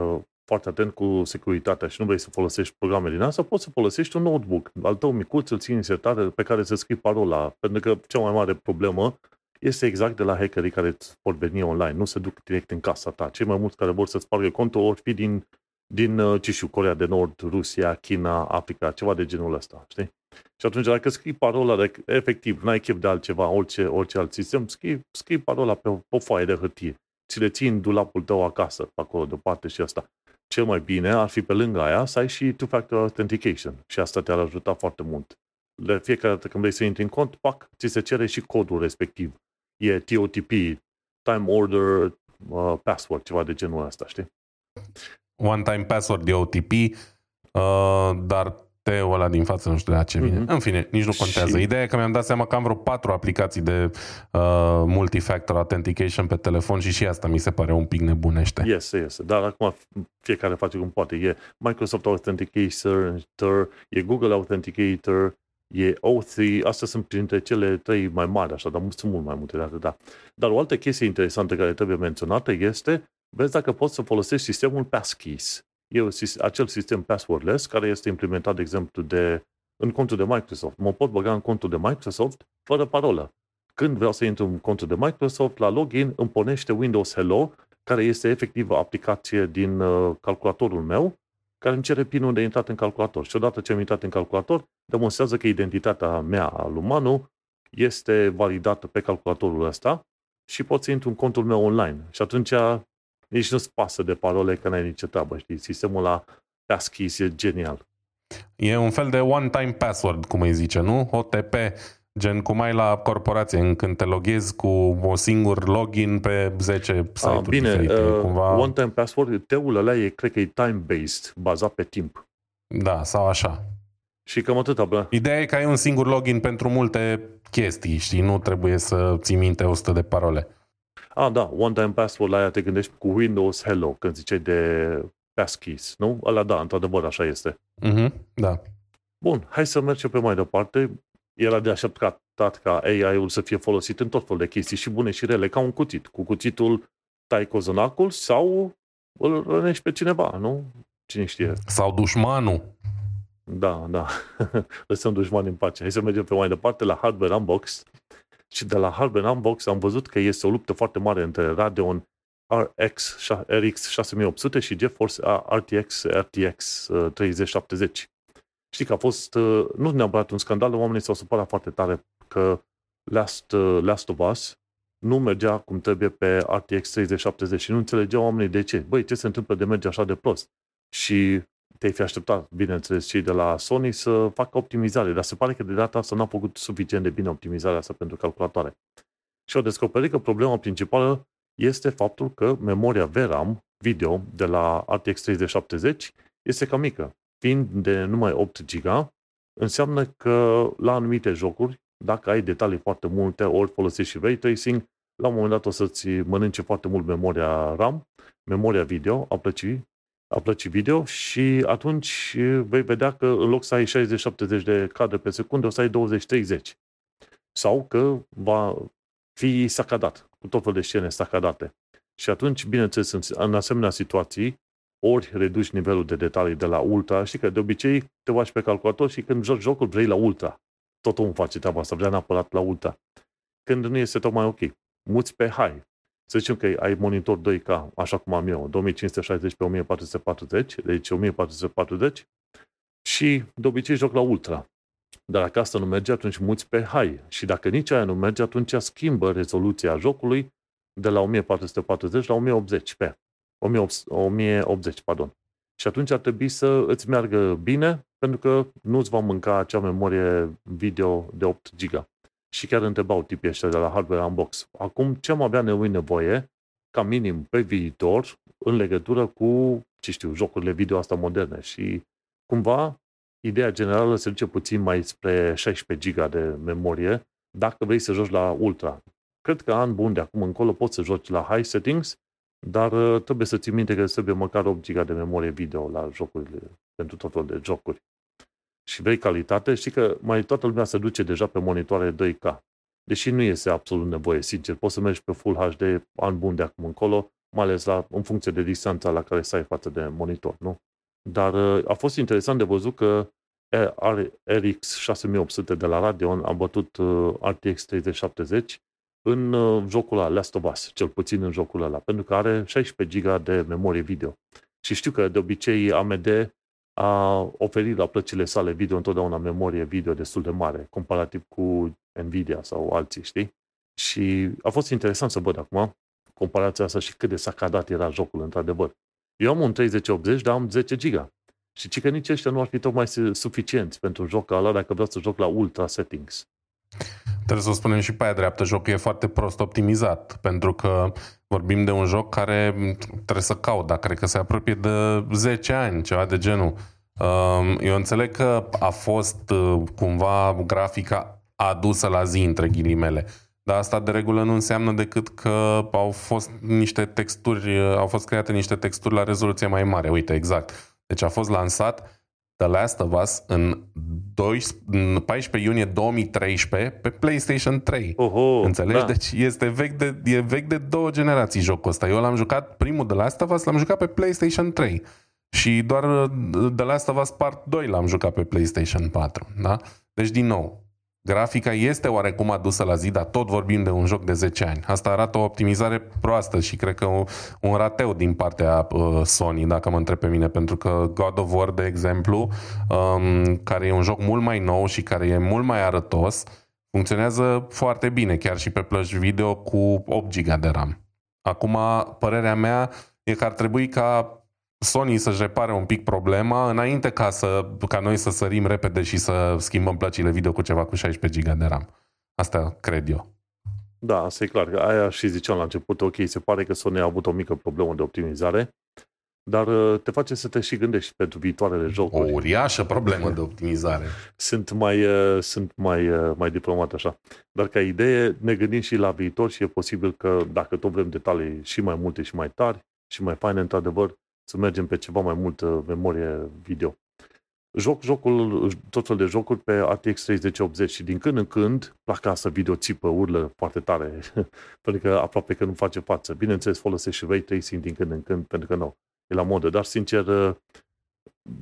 uh, foarte atent cu securitatea și nu vrei să folosești programe din asta, poți să folosești un notebook al tău micuț, îl ții insertat, pe care să scrii parola, pentru că cea mai mare problemă este exact de la hackerii care îți vor veni online, nu se duc direct în casa ta. Cei mai mulți care vor să spargă contul ori fi din, din ce știu, Coreea de Nord, Rusia, China, Africa, ceva de genul ăsta, știi? Și atunci, dacă scrii parola, dacă efectiv n-ai chef de altceva, orice, orice alt sistem, scrii, scrii parola pe o, pe o foaie de hârtie. Ți le ții în dulapul tău acasă, pe acolo, deoparte și asta. Cel mai bine ar fi pe lângă aia să ai și two-factor authentication și asta te-ar ajuta foarte mult. De fiecare dată când vrei să intri în cont, pac, ți se cere și codul respectiv. E T O T P, Time Order uh, Password, ceva de genul ăsta, știi? One Time Password e O T P, uh, dar T-ul ăla din față nu știu de la ce vine. Mm-hmm. În fine, nici nu contează. Și ideea e că mi-am dat seama că am vreo patru aplicații de uh, multi-factor authentication pe telefon și și asta mi se pare un pic nebunește. Yes, yes. Dar acum fiecare face cum poate. E Microsoft Authenticator, e Google Authenticator, e O trei, astea sunt printre cele trei mai mari, așa, dar sunt mult mai multe de atât, da. Dar o altă chestie interesantă care trebuie menționată este, vezi dacă poți să folosești sistemul Passkeys. E acel sistem passwordless care este implementat, de exemplu, de, în contul de Microsoft. Mă pot băga în contul de Microsoft fără parolă. Când vreau să intru în contul de Microsoft, la login îmi pornește Windows Hello, care este efectiv o aplicație din uh, calculatorul meu, care îmi cere pinul de intrat în calculator. Și odată ce am intrat în calculator, demonstrează că identitatea mea, al umanului, este validată pe calculatorul ăsta și pot să intru în contul meu online. Și atunci nici nu-ți pasă de parole, că n-ai nicio treabă, știi? Sistemul la Passkeys e genial. E un fel de one-time password, cum îi zice, nu? O T P, gen cum ai la corporație, în când te loghezi cu un singur login pe zece site-uri bine, diferite. Uh, cumva one-time password, T-ul ăla e, cred că e time-based, bazat pe timp. Da, sau așa. Și cam atâta, bă. Ideea e că ai un singur login pentru multe chestii, știi? Nu trebuie să ții minte o sută de parole. Ah, da, one-time password, la aia te gândești cu Windows Hello, când ziceai de Passkeys, nu? Ăla, da, într-adevăr, așa este. Mm-hmm, da. Bun, hai să mergem pe mai departe. Era de așteptat ca A I-ul să fie folosit în tot felul de chestii și bune și rele, ca un cuțit. Cu cuțitul tai cozonacul sau îl rănești pe cineva, nu? Cine știe. Sau dușmanul. Da, da. Lăsăm dușmanii în pace. Hai să mergem pe mai departe la Hardware Unbox. Și de la Hardware Unbox am văzut că este o luptă foarte mare între Radeon R X șase mii opt sute și GeForce R T X treizeci șaptezeci. Știi că a fost, nu neapărat un scandal, oamenii s-au supărat foarte tare că Last, Last of Us nu mergea cum trebuie pe R T X treizeci șaptezeci și nu înțelegeau oamenii de ce. Băi, ce se întâmplă de merge așa de prost? Și te-ai fi așteptat, bineînțeles, cei de la Sony să facă optimizare, dar se pare că de data asta n-a făcut suficient de bine optimizarea asta pentru calculatoare. Și au descoperit că problema principală este faptul că memoria V RAM video de la R T X treizeci șaptezeci este cam mică. Fiind de numai opt giga, înseamnă că la anumite jocuri, dacă ai detalii foarte multe, ori folosești și ray tracing, la un moment dat o să-ți mănânce foarte mult memoria RAM, memoria video, a plăcii, a plăcii video și atunci vei vedea că în loc să ai șaizeci șaptezeci de cadre pe secundă, o să ai douăzeci treizeci. Sau că va fi sacadat, cu tot fel de scene sacadate. Și atunci, bineînțeles, în asemenea situații, ori reduci nivelul de detalii de la ultra, știi că de obicei te bași pe calculator și când joci jocul vrei la ultra. Tot omul face treaba asta, vrea neapărat la ultra. Când nu este tocmai ok. Muți pe high. Să zicem că ai monitor doi K, așa cum am eu, două mii cinci sute șaizeci pe o mie patru sute patruzeci, deci o mie patru sute patruzeci, și de obicei joc la ultra. Dar dacă asta nu merge, atunci muți pe high. Și dacă nici aia nu merge, atunci schimbă rezoluția jocului de la o mie patru sute patruzeci la o mie optzeci p. o mie optzeci, pardon. Și atunci ar trebui să îți meargă bine, pentru că nu îți va mânca acea memorie video de opt giga. Și chiar întrebau tipii ăștia de la Hardware Unbox. Acum, ce am avea nevoie, nevoie, ca minim pe viitor, în legătură cu, ce știu, jocurile video astea moderne. Și cumva, ideea generală se duce puțin mai spre șaisprezece giga de memorie, dacă vrei să joci la ultra. Cred că an bun de acum încolo poți să joci la high settings, dar trebuie să ții minte că trebuie măcar opt giga de memorie video la jocurile, pentru tot felul de jocuri. Și vrei calitate, știi că mai toată lumea se duce deja pe monitoare doi K. Deși nu este absolut nevoie, sincer, poți să mergi pe Full H D an bun de acum încolo, mai ales la, în funcție de distanța la care stai față de monitor, nu? Dar a fost interesant de văzut că R X șase mii opt sute de la Radeon a bătut R T X treizeci șaptezeci în jocul ăla, Last of Us, cel puțin în jocul ăla, pentru că are șaisprezece giga de memorie video. Și știu că de obicei A M D a oferit la plăcile sale video întotdeauna memorie video destul de mare, comparativ cu Nvidia sau alții, știi? Și a fost interesant să văd acum comparația asta și cât de sacadat era jocul într-adevăr. Eu am un treizeci optzeci, dar am zece giga. Și ci că nici ăștia nu ar fi tocmai suficienți pentru un joc ala dacă vreau să joc la ultra settings. Trebuie să spunem și pe aia dreaptă, jocul e foarte prost optimizat, pentru că vorbim de un joc care trebuie să cauda, cred că se apropie de zece ani, ceva de genul. Eu înțeleg că a fost cumva grafica adusă la zi, între ghilimele, dar asta de regulă nu înseamnă decât că au fost niște texturi, au fost create niște texturi la rezoluție mai mare. Uite, exact. Deci a fost lansat The Last of Us în paisprezece iunie două mii treisprezece pe PlayStation trei. Oho, înțelegi? Da. Deci este vechi de, e vechi de două generații jocul ăsta. Eu l-am jucat, primul The Last of Us l-am jucat pe PlayStation trei și doar The Last of Us Part doi l-am jucat pe PlayStation patru. Da? Deci din nou, grafica este oarecum adusă la zi, dar tot vorbim de un joc de zece ani. Asta arată o optimizare proastă și cred că un, un rateu din partea uh, Sony, dacă mă întreb pe mine, pentru că God of War, de exemplu, um, care e un joc mult mai nou și care e mult mai arătos, funcționează foarte bine, chiar și pe plăci video cu opt giga de RAM. Acum, părerea mea e că ar trebui ca Sony să-și repare un pic problema înainte ca, să, ca noi să sărim repede și să schimbăm plăcile video cu ceva cu șaisprezece giga de RAM. Asta cred eu. Da, asta e clar. Aia și ziceam la început, ok, se pare că Sony a avut o mică problemă de optimizare, dar te face să te și gândești pentru viitoarele jocuri. O uriașă problemă de optimizare. Sunt mai, sunt mai, mai diplomat așa. Dar ca idee ne gândim și la viitor și e posibil că dacă tot vrem detalii și mai multe și mai tari și mai faine, într-adevăr, să mergem pe ceva mai multă memorie video. Joc jocul, tot fel de jocuri pe R T X treizeci optzeci și din când în când placa asta video țipă, urlă foarte tare, pentru că aproape că nu face față. Bineînțeles, folosești și ray tracing din când în când, pentru că nu, e la modă. Dar, sincer,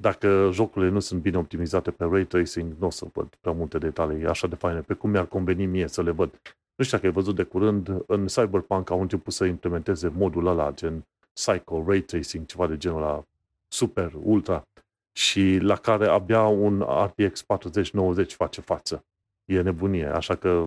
dacă jocurile nu sunt bine optimizate pe ray tracing, nu o să văd prea multe detalii așa de faine, pe cum mi-ar conveni mie să le văd. Nu știu dacă ai văzut de curând, în Cyberpunk au început să implementeze modul ăla, gen Psycho, Ray Tracing, ceva de genul la super, ultra, și la care abia un R T X patruzeci nouăzeci face față. E nebunie, așa că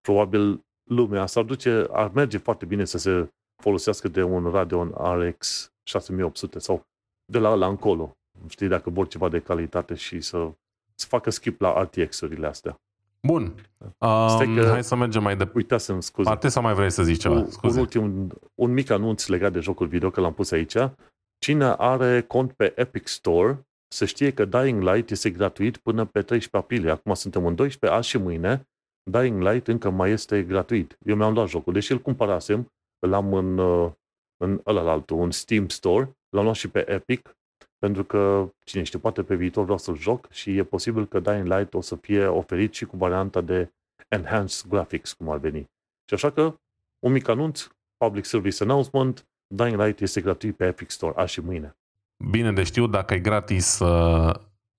probabil lumea s-ar duce, ar merge foarte bine să se folosească de un Radeon R X șase mii opt sute sau de la ăla încolo, știi, dacă vor ceva de calitate și să, să facă skip la R T X-urile astea. Bun. Um, că hai să mergem mai departe. Uitasem, scuze. Arte, sau mai vrei să zici ceva? Scuze. Un, ultim, un mic anunț legat de jocuri video, că l-am pus aici. Cine are cont pe Epic Store, să știe că Dying Light este gratuit până pe treisprezece aprilie. Acum suntem în doisprezece, azi și mâine. Dying Light încă mai este gratuit. Eu mi-am luat jocul. Deși îl cumpărasem, l-am în, în ălalaltul, în Steam Store, l-am luat și pe Epic, pentru că, cine știe, poate pe viitor vreau să-l joc și e posibil că Dying Light o să fie oferit și cu varianta de Enhanced Graphics, cum ar veni. Și așa că, un mic anunț, Public Service Announcement, Dying Light este gratuit pe Epic Store, azi și mâine. Bine de știu, dacă e gratis,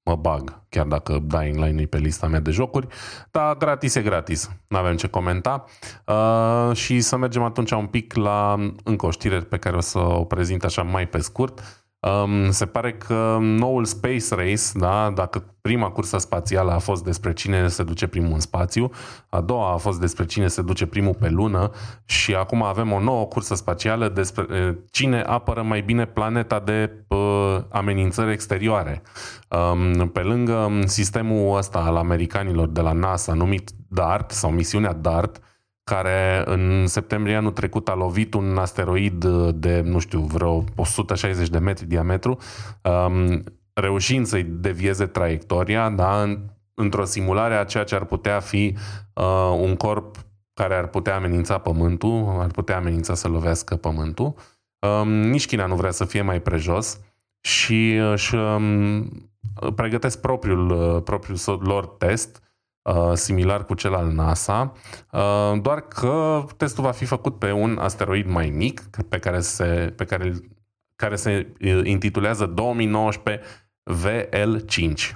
mă bag, chiar dacă Dying Light nu e pe lista mea de jocuri, dar gratis e gratis, n-avem ce comenta. Uh, și să mergem atunci un pic la încă o știre pe care o să o prezint așa mai pe scurt. Um, se pare că noul Space Race, da, dacă prima cursă spațială a fost despre cine se duce primul în spațiu, a doua a fost despre cine se duce primul pe lună și acum avem o nouă cursă spațială despre cine apără mai bine planeta de uh, amenințări exterioare. Um, pe lângă sistemul ăsta al americanilor de la NASA numit DART sau misiunea DART, care în septembrie anul trecut a lovit un asteroid de, nu știu, vreo o sută șaizeci de metri diametru, um, reușind să-i devieze traiectoria, da, într-o simulare a ceea ce ar putea fi uh, un corp care ar putea amenința Pământul, ar putea amenința să lovească Pământul. Um, nici China nu vrea să fie mai prejos și își um, pregătesc propriul, propriul lor test, similar cu cel al NASA, doar că testul va fi făcut pe un asteroid mai mic, pe care se, pe care, care se intitulează două mii nouăsprezece V L cinci.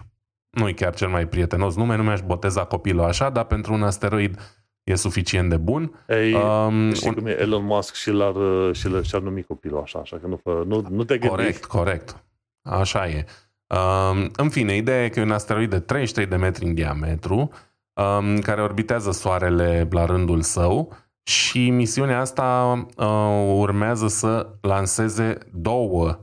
Nu-i chiar cel mai prietenos nume, nu mi-aș boteza copilul așa, dar pentru un asteroid e suficient de bun. Ei, um, știi un... cum e Elon Musk și l-ar, și l-ar, și-ar numi copilul așa, așa că nu, nu, nu te gândi. Corect, corect. Așa e. Um, în fine, ideea e că e un asteroid de treizeci și trei de metri în diametru, um, care orbitează Soarele la rândul său și misiunea asta uh, urmează să lanseze două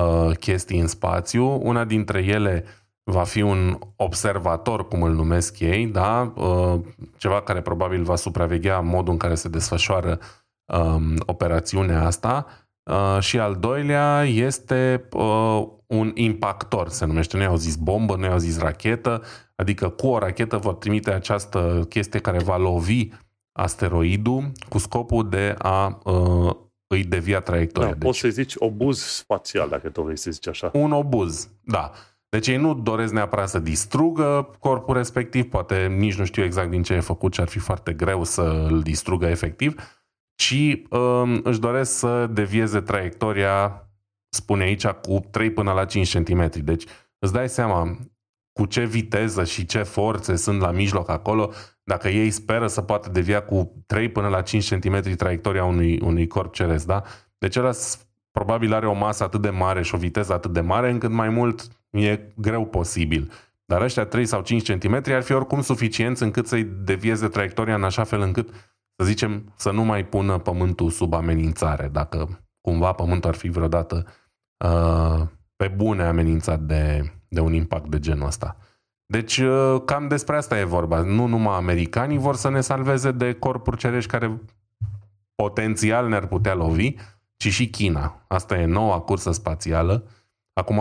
uh, chestii în spațiu. Una dintre ele va fi un observator, cum îl numesc ei, da? uh, ceva care probabil va supraveghea modul în care se desfășoară um, operațiunea asta. Uh, și al doilea este uh, un impactor, se numește, nu i-au zis bombă, nu i-au zis rachetă, adică cu o rachetă vor trimite această chestie care va lovi asteroidul cu scopul de a uh, îi devia traiectoria. Da, deci, poți să zici obuz spațial, dacă tot vrei să zici așa. Un obuz, da. Deci ei nu doresc neapărat să distrugă corpul respectiv, poate nici nu știu exact din ce e făcut și ar fi foarte greu să îl distrugă efectiv, ci um, își doresc să devieze traiectoria, spune aici, cu trei până la cinci centimetri. Deci îți dai seama cu ce viteză și ce forțe sunt la mijloc acolo, dacă ei speră să poată devia cu trei până la cinci centimetri traiectoria unui, unui corp ceresc, da? Deci ăla probabil are o masă atât de mare și o viteză atât de mare, încât mai mult e greu posibil. Dar ăștia trei sau cinci centimetri ar fi oricum suficienți încât să-i devieze traiectoria în așa fel încât, să zicem, să nu mai pună Pământul sub amenințare, dacă cumva Pământul ar fi vreodată uh, pe bune amenințat de, de un impact de genul ăsta. Deci uh, cam despre asta e vorba. Nu numai americanii vor să ne salveze de corpuri cerești care potențial ne-ar putea lovi, ci și China. Asta e noua cursă spațială. Acum,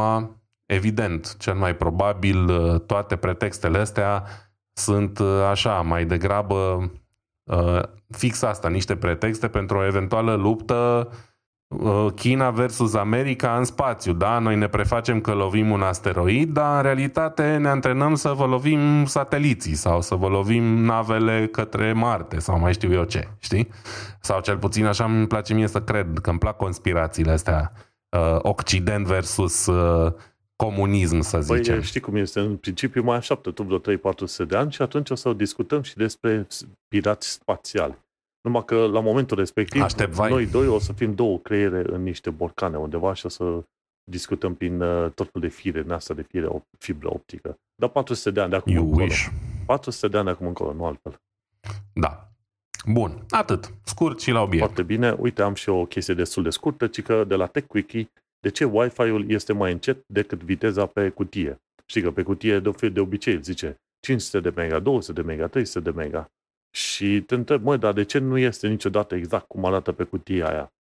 evident, cel mai probabil uh, toate pretextele astea sunt uh, așa, mai degrabă Uh, fix asta, niște pretexte pentru o eventuală luptă uh, China versus America în spațiu, da? Noi ne prefacem că lovim un asteroid, dar în realitate ne antrenăm să vă lovim sateliții sau să vă lovim navele către Marte sau mai știu eu ce, știi? Sau cel puțin așa îmi place mie să cred, că îmi plac conspirațiile astea uh, Occident versus uh, comunism, să zicem. Păi, știi cum este, în principiu mai așteaptă tu vreo trei patru sute de ani și atunci o să discutăm și despre pirați spațiali. Numai că la momentul respectiv Aștept, noi doi o să fim două creiere în niște borcane undeva și o să discutăm prin tot fel de fire, în asta de fire, o fibră optică. Dar patru sute de ani de acum you încolo. Wish. patru sute de ani de acum încolo, nu altfel. Da. Bun. Atât. Scurt și la obiect. Foarte bine. Uite, am și o chestie destul de scurtă, ci că de la TechWiki. De ce Wi-Fi-ul este mai încet decât viteza pe cutie? Știi că pe cutie de obicei zice cinci sute de mega, două sute de mega, trei sute de mega. Și te întreb, măi, dar de ce nu este niciodată exact cum arată pe cutia aia?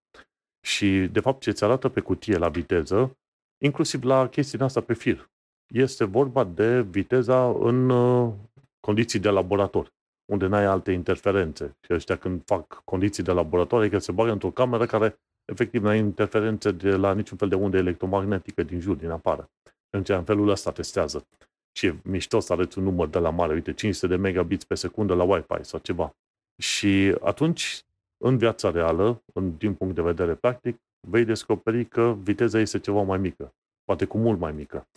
Și, de fapt, ce ți arată pe cutie la viteză, inclusiv la chestiunea asta pe fir, este vorba de viteza în uh, condiții de laborator, unde n-ai alte interferențe. Și ăștia când fac condiții de laborator, adică se bagă într-o cameră care, efectiv, n-ai interferențe de la niciun fel de unde electromagnetică din jur, din afară. Deci, în felul ăsta testează. Și e mișto să arăți un număr de la mare, uite, cinci sute de megabits pe secundă la Wi-Fi sau ceva. Și atunci, în viața reală, în, din punct de vedere practic, vei descoperi că viteza este ceva mai mică, poate cu mult mai mică.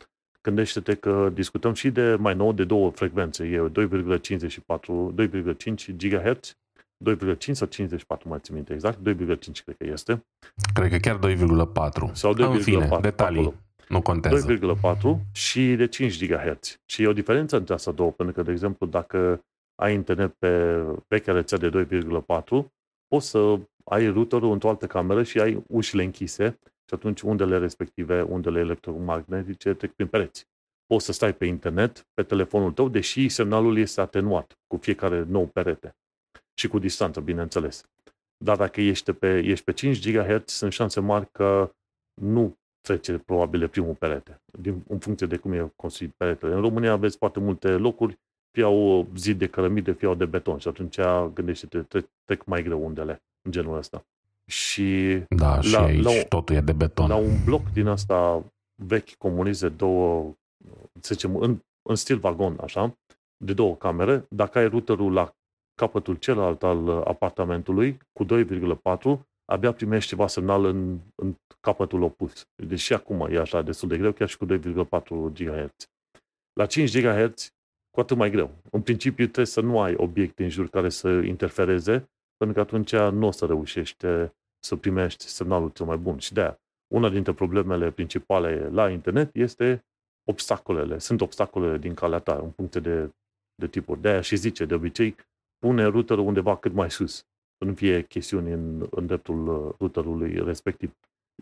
Gândește-te că discutăm și de mai nou de două frecvențe, e doi virgulă cincizeci și patru, doi virgulă cinci gigahertz, doi virgulă cinci sau cincizeci și patru, mai țin minte exact, doi virgulă cinci cred că este. Cred că chiar doi virgulă patru. Sau doi virgulă patru. În fine, detalii. Acolo. Nu contează. doi virgulă patru și de cinci gigahertz. Și e o diferență între astea două, pentru că, de exemplu, dacă ai internet pe vechea rețea de doi virgulă patru, poți să ai routerul într-o altă cameră și ai ușile închise și atunci undele respective, undele electromagnetice, trec prin pereți. Poți să stai pe internet, pe telefonul tău, deși semnalul este atenuat cu fiecare nou perete și cu distanță, bineînțeles. Dar dacă ești pe, ești pe cinci gigahertz, sunt șanse mari că nu trece probabil primul perete, din, în funcție de cum e construit peretele. În România aveți foarte multe locuri, fie au zid de cărămidă, fie au de beton și atunci gândește-te, trec, trec mai greu undele în genul ăsta. Și da, la, și aici la, totul e de beton. La un bloc din asta vechi comunist de două, să zicem, în, în stil vagon, așa, de două camere, dacă ai routerul la capătul celălalt al apartamentului cu doi virgulă patru, abia primești ceva semnal în, în capătul opus. Deci și acum e așa destul de greu, chiar și cu doi virgulă patru gigahertz. La cinci gigahertz, cu atât mai greu. În principiu trebuie să nu ai obiecte în jur care să interfereze, pentru că atunci nu o să reușești să primești semnalul cel mai bun. Și de-aia, una dintre problemele principale la internet este obstacolele. Sunt obstacolele din calea ta, în puncte de, de tipuri. De-aia și zice, de obicei, pune routerul undeva cât mai sus. Nu fie chestiuni în, în dreptul routerului respectiv.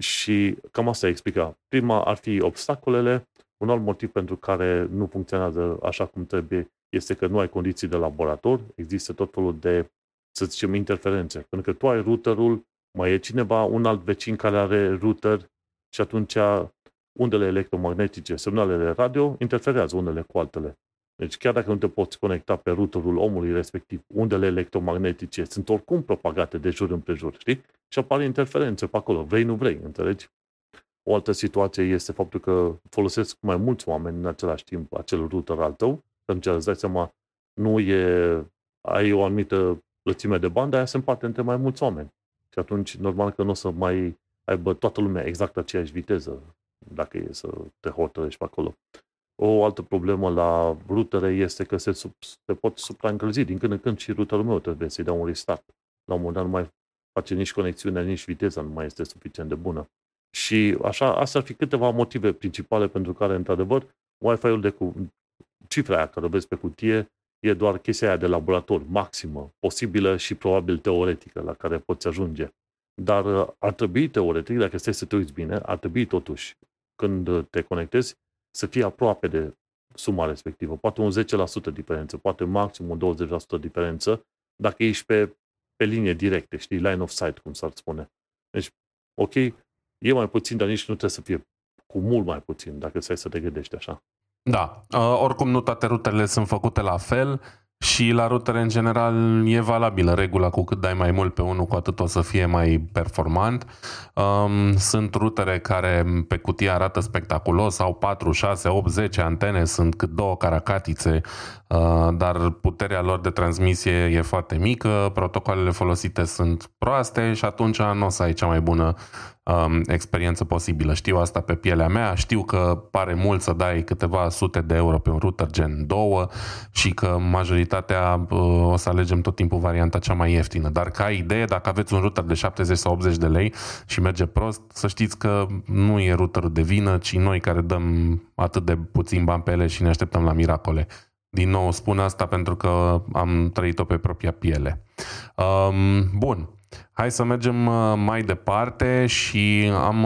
Și cam asta explica. Prima ar fi obstacolele. Un alt motiv pentru care nu funcționează așa cum trebuie este că nu ai condiții de laborator. Există tot felul de, să zicem, interferențe. Pentru că tu ai routerul, mai e cineva, un alt vecin care are router și atunci undele electromagnetice, semnalele radio, interferează unele cu altele. Deci chiar dacă nu te poți conecta pe routerul omului respectiv, undele electromagnetice sunt oricum propagate de jur împrejur, știi? Și apare interferențe pe acolo, vrei, nu vrei, înțelegi? O altă situație este faptul că folosesc mai mulți oameni în același timp acel router al tău, pentru că îți dai seama, nu e, ai o anumită lățime de bandă, aia se împarte între mai mulți oameni. Și atunci, normal că nu o să mai aibă toată lumea exact aceeași viteză, dacă e să te hotărăști pe acolo. O altă problemă la routere este că se, sub, se pot supraîncălzi. Din când în când și routerul meu trebuie să-i dau un restart. La un moment dat nu mai face nici conexiunea, nici viteza nu mai este suficient de bună. Și așa, astea ar fi câteva motive principale pentru care, într-adevăr, Wi-Fi-ul de cu... cifra aia care o vezi pe cutie e doar chestia aia de laborator maximă, posibilă și probabil teoretică la care poți ajunge. Dar ar trebui teoretic, dacă stai să te uiți bine, ar trebui totuși, când te conectezi, să fie aproape de suma respectivă. Poate un zece la sută diferență, poate maxim un douăzeci la sută diferență, dacă ești pe, pe linie directă, știi, line of sight, cum s-ar spune. Deci, ok, e mai puțin, dar nici nu trebuie să fie cu mult mai puțin, dacă stai să te gândești așa. Da, uh, oricum nu toate rutele sunt făcute la fel și la rutere în general e valabilă regula cu cât dai mai mult pe unul, cu atât o să fie mai performant. Um, sunt rutere care pe cutie arată spectaculos, au patru, șase, opt, zece antene, sunt cât două caracatițe, uh, dar puterea lor de transmisie e foarte mică, protocoalele folosite sunt proaste și atunci nu o să ai cea mai bună um, experiență posibilă. Știu asta pe pielea mea, știu că pare mult să dai câteva sute de euro pe un router gen două și că majoritatea o să alegem tot timpul varianta cea mai ieftină. Dar ca idee, dacă aveți un router de șaptezeci sau optzeci de lei și merge prost, să știți că nu e routerul de vină, ci noi care dăm atât de puțin bani pe ele și ne așteptăm la miracole. Din nou spun asta pentru că am trăit-o pe propria piele. Um, bun. Hai să mergem mai departe și am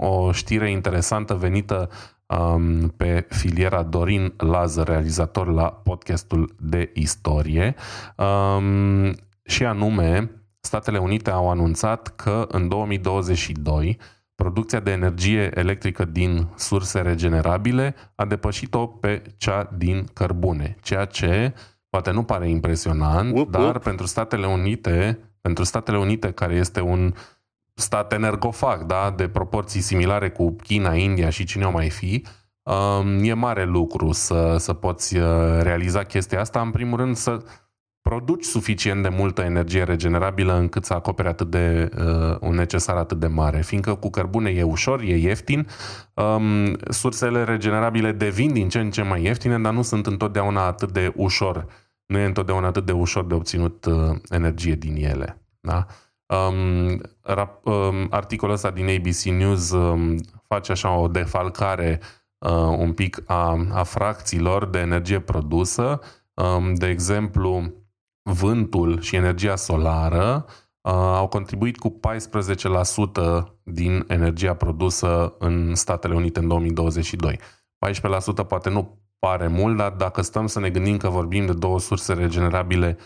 o știre interesantă venită um, pe filiera Dorin Lază, realizator la podcastul de istorie, um, și anume Statele Unite au anunțat că în două mii douăzeci și doi producția de energie electrică din surse regenerabile a depășit-o pe cea din cărbune, ceea ce poate nu pare impresionant, up, up. dar pentru Statele Unite, pentru Statele Unite care este un stat energofag, da, de proporții similare cu China, India și cine o mai fi, e mare lucru să, să poți realiza chestia asta. În primul rând să produci suficient de multă energie regenerabilă încât să acopere atât de uh, un necesar atât de mare. Fiindcă cu cărbune e ușor, e ieftin, um, sursele regenerabile devin din ce în ce mai ieftine, dar nu sunt întotdeauna atât de ușor. Nu e întotdeauna atât de ușor de obținut uh, energie din ele. Da? Um, rap, um, articolul ăsta din A B C News um, face așa o defalcare uh, un pic a, a fracțiilor de energie produsă. Um, de exemplu, vântul și energia solară uh, au contribuit cu paisprezece la sută din energia produsă în Statele Unite în două mii douăzeci și doi. paisprezece la sută poate nu pare mult, dar dacă stăm să ne gândim că vorbim de două surse regenerabile,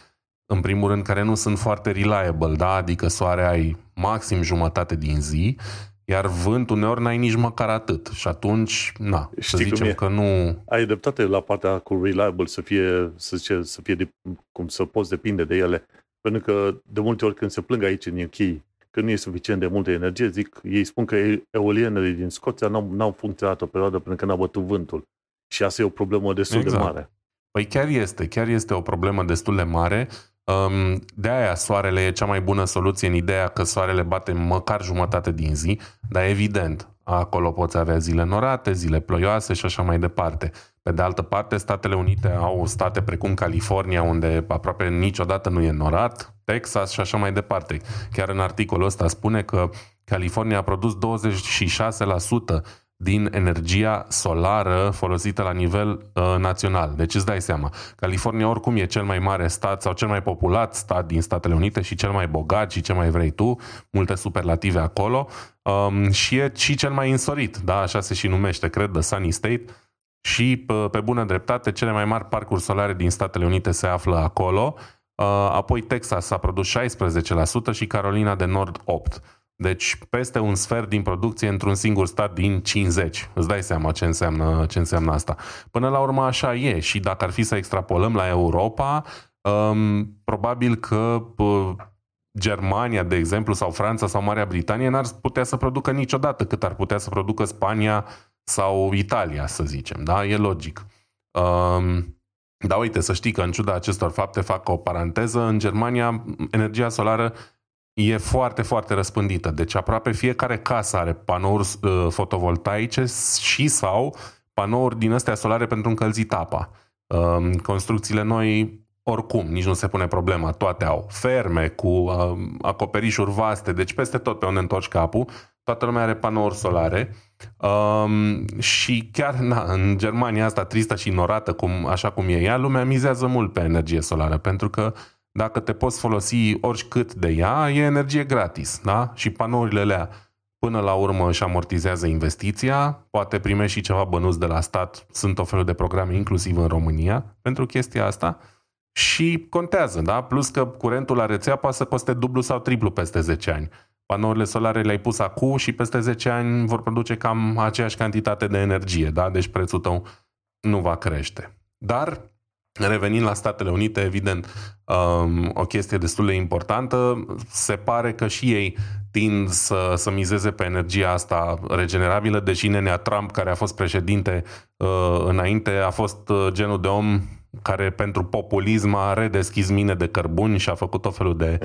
în primul rând, care nu sunt foarte reliable, da? Adică soare ai maxim jumătate din zi, iar vânt uneori n-ai nici măcar atât. Și atunci, na, știi, să zicem că nu... Ai dreptate la partea cu reliable să fie, să zice, să fie de, cum să poți depinde de ele. Pentru că de multe ori când se plâng aici în U K că nu e suficient de multă energie, zic, ei spun că eolienele din Scoția n-au, n-au funcționat o perioadă pentru că n-a bătut vântul. Și asta e o problemă destul exact. de mare. Păi chiar este, chiar este o problemă destul de mare. De-aia soarele e cea mai bună soluție în ideea că soarele bate măcar jumătate din zi, dar evident, acolo poți avea zile norate, zile ploioase și așa mai departe. Pe de altă parte, Statele Unite au state precum California, unde aproape niciodată nu e norat, Texas și așa mai departe. Chiar în articolul ăsta spune că California a produs douăzeci și șase la sută din energia solară folosită la nivel uh, național. Deci îți dai seama, California oricum e cel mai mare stat sau cel mai populat stat din Statele Unite și cel mai bogat și ce mai vrei tu, multe superlative acolo, um, și e și cel mai însorit, da, așa se și numește, cred, The Sunny State, și pe, pe bună dreptate cele mai mari parcuri solare din Statele Unite se află acolo, uh, apoi Texas a produs șaisprezece la sută și Carolina de Nord opt la sută. Deci peste un sfert din producție într-un singur stat din cincizeci. Îți dai seama ce înseamnă, ce înseamnă asta. Până la urmă așa e și dacă ar fi să extrapolăm la Europa, um, probabil că uh, Germania, de exemplu, sau Franța sau Marea Britanie n-ar putea să producă niciodată cât ar putea să producă Spania sau Italia, să zicem. Da? E logic. Um, dar uite, să știi că în ciuda acestor fapte, fac o paranteză, în Germania energia solară e foarte, foarte răspândită. Deci aproape fiecare casă are panouri uh, fotovoltaice și sau panouri din astea solare pentru încălzit apa. Uh, construcțiile noi, oricum, nici nu se pune problema. Toate au ferme cu uh, acoperișuri vaste, deci peste tot pe unde întorci capul, toată lumea are panouri solare. Uh, și chiar na, în Germania asta tristă și ignorată, cum, așa cum e ea, lumea mizează mult pe energie solară, pentru că dacă te poți folosi oricât de ea, e energie gratis, da? Și panourile alea până la urmă își amortizează investiția, poate primești și ceva bănuți de la stat, sunt o felul de programe inclusiv în România pentru chestia asta și contează, da? Plus că curentul la rețea poate să coste dublu sau triplu peste zece ani. Panourile solare le-ai pus acum și peste zece ani vor produce cam aceeași cantitate de energie, da? Deci prețul tău nu va crește. Dar revenind la Statele Unite, evident, um, o chestie destul de importantă, se pare că și ei tind să, să mizeze pe energia asta regenerabilă, deși nenea Trump, care a fost președinte uh, înainte, a fost uh, genul de om care pentru populism a redeschis mine de cărbuni și a făcut tot felul de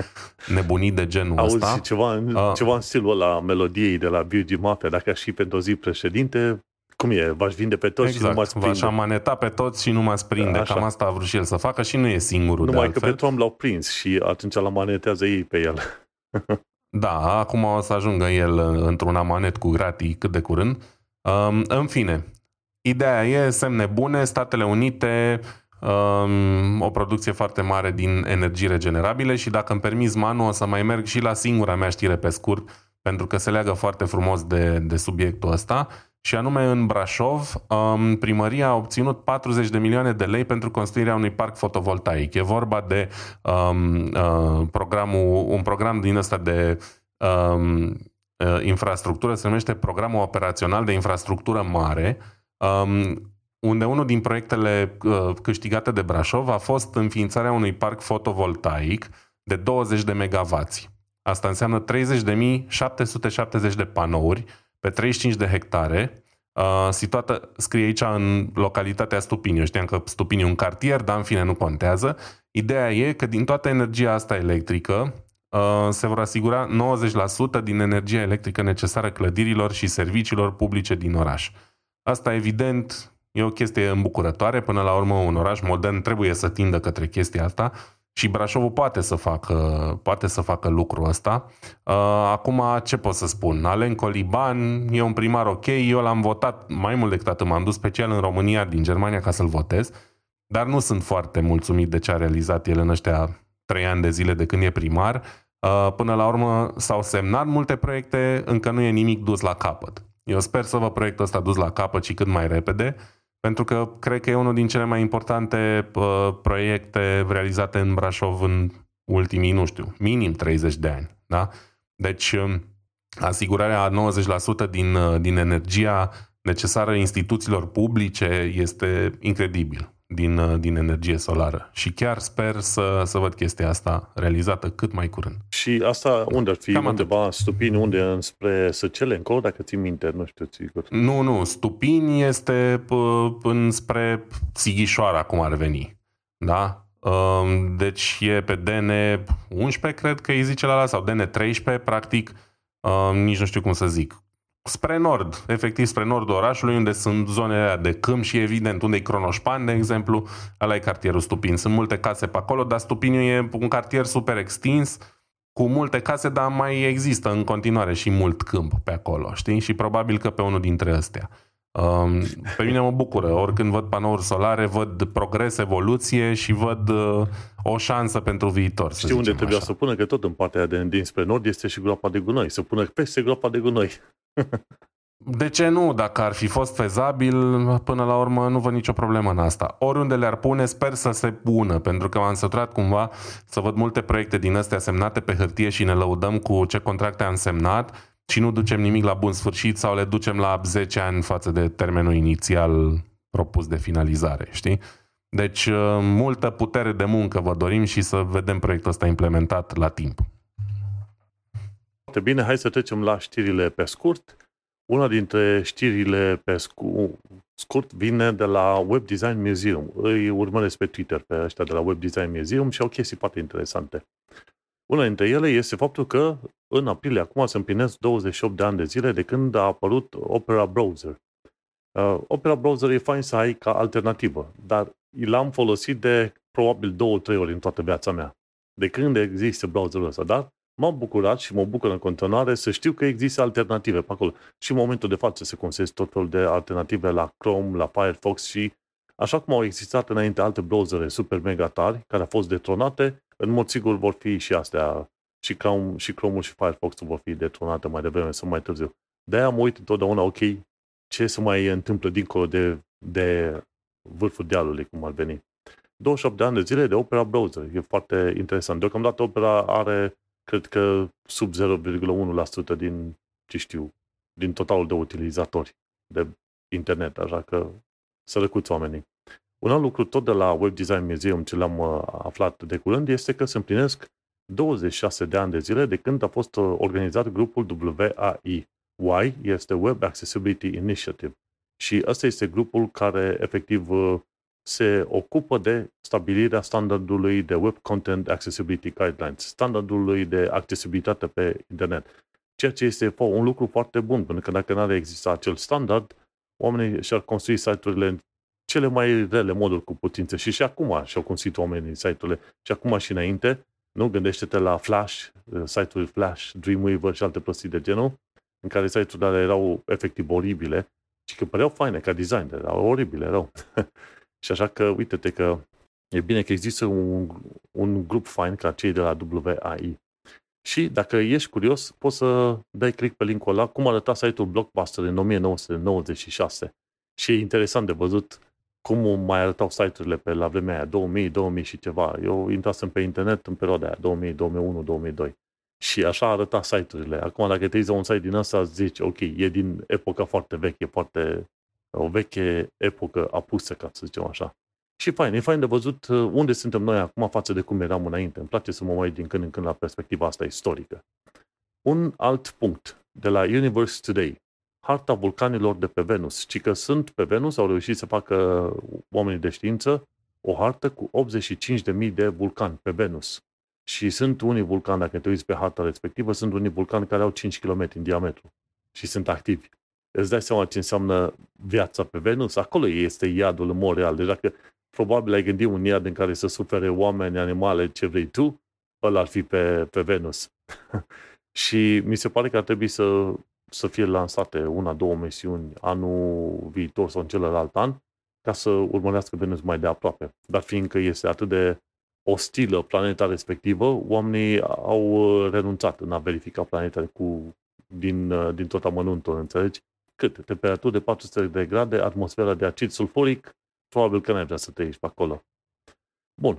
nebunii de genul Auzi ăsta. Auzi ceva, uh, ceva în stilul ăla melodiei de la Beauty Mafia, dacă aș fi pentru o zi președinte... Cum e? V-aș vinde pe toți exact. și nu m-ați prinde. V-aș amaneta pe toți și nu m-ați prinde. Așa. Cam asta a vrut și el să facă și nu e singurul. Numai că pe Trump l-au prins și atunci l-amanetează ei pe el. Da, acum o să ajungă el într-un amanet cu gratii cât de curând. Um, în fine, ideea e semne bune, Statele Unite, um, o producție foarte mare din energii regenerabile și dacă îmi permiți, Manu, o să mai merg și la singura mea știre pe scurt, pentru că se leagă foarte frumos de, de subiectul ăsta. și anume în Brașov, primăria a obținut patruzeci de milioane de lei pentru construirea unui parc fotovoltaic. E vorba de um, uh, programul, un program din ăsta de um, uh, infrastructură, se numește Programul Operațional de Infrastructură Mare, um, unde unul din proiectele uh, câștigate de Brașov a fost înființarea unui parc fotovoltaic de douăzeci de megavați. Asta înseamnă treizeci de mii șapte sute șaptezeci de panouri pe treizeci și cinci de hectare, uh, situată, scrie aici, în localitatea Stupini. Eu știam că Stupini e un cartier, dar în fine nu contează. Ideea e că din toată energia asta electrică uh, se vor asigura nouăzeci la sută din energia electrică necesară clădirilor și serviciilor publice din oraș. Asta, evident, e o chestie îmbucurătoare. Până la urmă, un oraș modern trebuie să tindă către chestia asta. Și Brașovul poate să facă, poate să facă lucrul ăsta. Acum, ce pot să spun? Alen Coliban e un primar ok, eu l-am votat mai mult decât atât, m-am dus special în România din Germania ca să-l votez, dar nu sunt foarte mulțumit de ce a realizat el în ăștia trei ani de zile de când e primar. Până la urmă s-au semnat multe proiecte, încă nu e nimic dus la capăt. Eu sper să vă proiectul ăsta dus la capăt și cât mai repede, pentru că cred că e unul din cele mai importante uh, proiecte realizate în Brașov în ultimii, nu știu, minim treizeci de ani. Da? Deci uh, asigurarea nouăzeci la sută din, uh, din energia necesară instituțiilor publice este incredibil, din, uh, din energie solară. Și chiar sper să, să văd chestia asta realizată cât mai curând. Și asta unde ar fi? Cam undeva atât. Stupini, unde? Înspre Săcele încolo, dacă ții minte, nu știu, sigur. Nu, nu, Stupini este p- înspre Sighișoara, cum ar veni. Da? Deci e pe D N unsprezece, cred că îi zice la la, sau D N treisprezece, practic, nici nu știu cum să zic. Spre nord, efectiv spre nordul orașului, unde sunt zonele de câmp și, evident, unde e Cronoșpan, de exemplu, ăla e cartierul Stupini. Sunt multe case pe acolo, dar Stupiniu e un cartier super extins, cu multe case, dar mai există în continuare și mult câmp pe acolo, știi? Și probabil că pe unul dintre astea. Pe mine mă bucură. Oricând văd panouri solare, văd progres, evoluție și văd o șansă pentru viitor. Știi unde trebuia așa să pună? Că tot în partea de dinspre nord este și groapa de gunoi. Să pună peste groapa de gunoi. De ce nu? Dacă ar fi fost fezabil, până la urmă nu văd nicio problemă în asta. Oriunde le-ar pune, sper să se pună, pentru că m-am săturat cumva să văd multe proiecte din astea semnate pe hârtie și ne lăudăm cu ce contracte am semnat și nu ducem nimic la bun sfârșit sau le ducem la zece ani față de termenul inițial propus de finalizare, știi? Deci multă putere de muncă vă dorim și să vedem proiectul ăsta implementat la timp. Bine, hai să trecem la știrile pe scurt. Una dintre știrile pe scurt vine de la Web Design Museum. Îi urmăresc pe Twitter pe ăștia de la Web Design Museum și au chestii foarte interesante. Una dintre ele este faptul că în aprilie acum se împlinesc douăzeci și opt de ani de zile de când a apărut Opera Browser. Uh, Opera Browser e fain să ai ca alternativă, dar l-am folosit de probabil două trei ori în toată viața mea. De când există browserul ăsta, dar m-am bucurat și mă bucur în continuare să știu că există alternative pe acolo. Și în momentul de față se consesc tot felul de alternative la Chrome, la Firefox și așa cum au existat înainte alte browsere super mega tari care au fost detronate, în mod sigur vor fi și astea, și Chrome, și Chrome-ul și Firefox-ul vor fi detronate mai devreme sau mai târziu. De-aia mă uit întotdeauna, ok, ce se mai întâmplă dincolo de, de vârful dealului, cum ar veni. douăzeci și opt de ani de zile de Opera Browser. E foarte interesant. Deocamdată Opera are, cred că, sub zero virgulă unu la sută din, ce știu, din totalul de utilizatori de internet, așa că sărăcuți oamenii. Un alt lucru tot de la Web Design Museum, ce l-am aflat de curând, este că se împlinesc douăzeci și șase de ani de zile de când a fost organizat grupul W A I. W A I este Web Accessibility Initiative. Și ăsta este grupul care efectiv se ocupă de stabilirea standardului de Web Content Accessibility Guidelines, standardului de accesibilitate pe internet. Ceea ce este un lucru foarte bun, pentru că dacă n-ar exista acel standard, oamenii și-ar construi site-urile în cele mai rele moduri cu putință. Și și acum și-au construit oamenii site-urile. Și acum și înainte, nu? Gândește-te la Flash, site-uri Flash, Dreamweaver și alte prostii de genul, în care site-urile erau efectiv oribile și că păreau faine ca design, erau oribile, erau. Și așa că, uite-te că e bine că există un, un grup fain ca cei de la W A I. Și dacă ești curios, poți să dai click pe link-ul ăla, cum arăta site-ul Blockbuster în nouăsprezece nouăzeci și șase. Și e interesant de văzut cum mai arătau site-urile pe la vremea aia, două mii, două mii și ceva. Eu intrasem pe internet în perioada aia, două mii, două mii unu, două mii doi. Și așa arăta site-urile. Acum, dacă te uiți la un site din ăsta, zici, ok, e din epoca foarte veche, foarte, o veche epocă apusă, ca să zicem așa. Și fain, e fain de văzut unde suntem noi acum față de cum eram înainte. Îmi place să mă uit din când în când la perspectiva asta istorică. Un alt punct de la Universe Today. Harta vulcanilor de pe Venus. Ci că sunt pe Venus, au reușit să facă oamenii de știință o hartă cu optzeci și cinci de mii de vulcani pe Venus. Și sunt unii vulcani, dacă te uiți pe harta respectivă, sunt unii vulcani care au cinci kilometri în diametru și sunt activi. Îți dai seama ce înseamnă viața pe Venus? Acolo este iadul în mod real. Deci dacă probabil ai gândit un iad în care să sufere oameni, animale, ce vrei tu, ăla ar fi pe, pe Venus. Și mi se pare că ar trebui să, să fie lansate una, două misiuni anul viitor sau în celălalt an ca să urmărească Venus mai de aproape. Dar fiindcă este atât de ostilă planeta respectivă, oamenii au renunțat în a verifica planeta cu, din, din tot amănuntul, înțelegi? Cât? Temperaturi de patru sute de grade, atmosfera de acid sulfuric, probabil că n-ai vrea să trăiești pe acolo. Bun.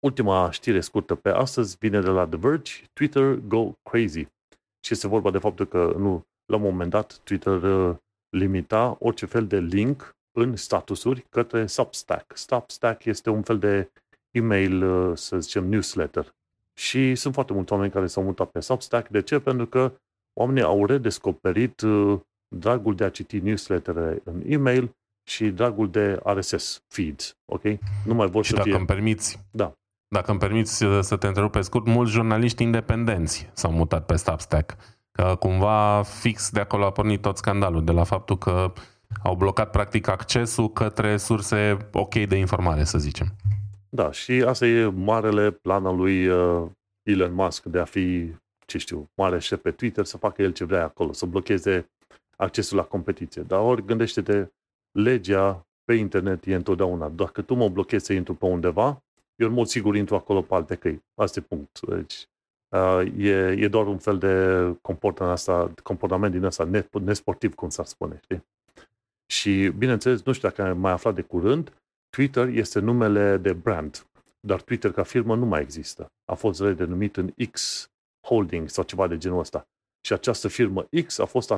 Ultima știre scurtă pe astăzi vine de la The Verge, Twitter go crazy. Și este vorba de faptul că nu, la un moment dat Twitter limita orice fel de link în statusuri către Substack. Substack este un fel de e-mail, să zicem, newsletter. Și sunt foarte mulți oameni care s-au mutat pe Substack. De ce? Pentru că oamenii au redescoperit dragul de a citi newslettere în e-mail și dragul de R S S feeds. Ok? Nu mai vor și să dacă fie... îmi permiți, da. Dacă îmi permiți să te întrerup pe scurt, mulți jurnaliști independenți s-au mutat pe Substack. Că cumva fix de acolo a pornit tot scandalul, de la faptul că au blocat practic accesul către surse ok de informare, să zicem. Da, și asta e marele plan al lui Elon Musk de a fi, ce știu, mare șef pe Twitter, să facă el ce vrea acolo, să blocheze accesul la competiție. Dar ori gândește-te, legea pe internet e întotdeauna. Dacă tu mă blochezi să intru pe undeva, eu în mod sigur intru acolo pe alte căi. Asta e punct. Deci, e, e doar un fel de comportament, asta, comportament din ăsta nesportiv, cum s-ar spune. Știi? Și, bineînțeles, nu știu dacă ai mai aflat de curând, Twitter este numele de brand, dar Twitter ca firmă nu mai există. A fost redenumit în X Holdings sau ceva de genul ăsta. Și această firmă X a fost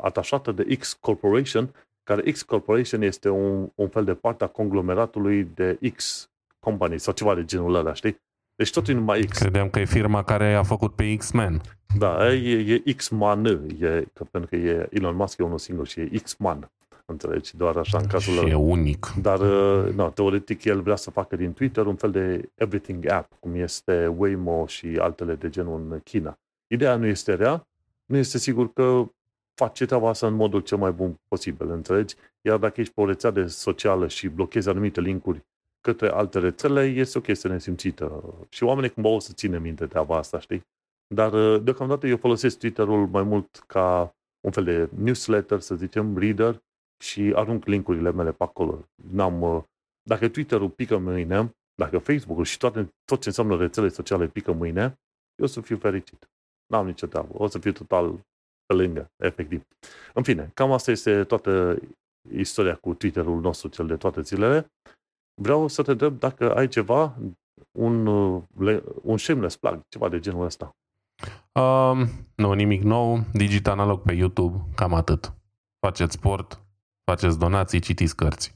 atașată de X Corporation, care X Corporation este un, un fel de parte a conglomeratului de X Company sau ceva de genul ăla, știi? Deci totul e numai X. Credeam că e firma care a făcut pe X-Men. Da, e, e X-Man, e, pentru că e Elon Musk e unul singur și e X-Man. Înțelegi? Doar așa în cazul ăla. Și e unic. Dar, no, teoretic, el vrea să facă din Twitter un fel de everything app, cum este Waymo și altele de genul în China. Ideea nu este rea, nu este sigur că face treaba asta în modul cel mai bun posibil, înțelegi? Iar dacă ești pe o rețea de socială și blochezi anumite linkuri către alte rețele, este o chestie nesimțită. Și oamenii cumva o să ține minte treaba asta, știi? Dar, deocamdată, eu folosesc Twitter-ul mai mult ca un fel de newsletter, să zicem, reader, și arunc link-urile mele pe acolo. N-am, dacă Twitter-ul pică mâine, dacă Facebook-ul și toate, tot ce înseamnă rețele sociale pică mâine, eu o să fiu fericit. N-am nicio treabă. O să fiu total pe lângă, efectiv. În fine, cam asta este toată istoria cu Twitter-ul nostru, cel de toate zilele. Vreau să te întreb dacă ai ceva, un, un shameless plug, ceva de genul ăsta. Um, nu, nimic nou. Digit analog pe YouTube, cam atât. Faceți sport, faceți donații, citiți cărți.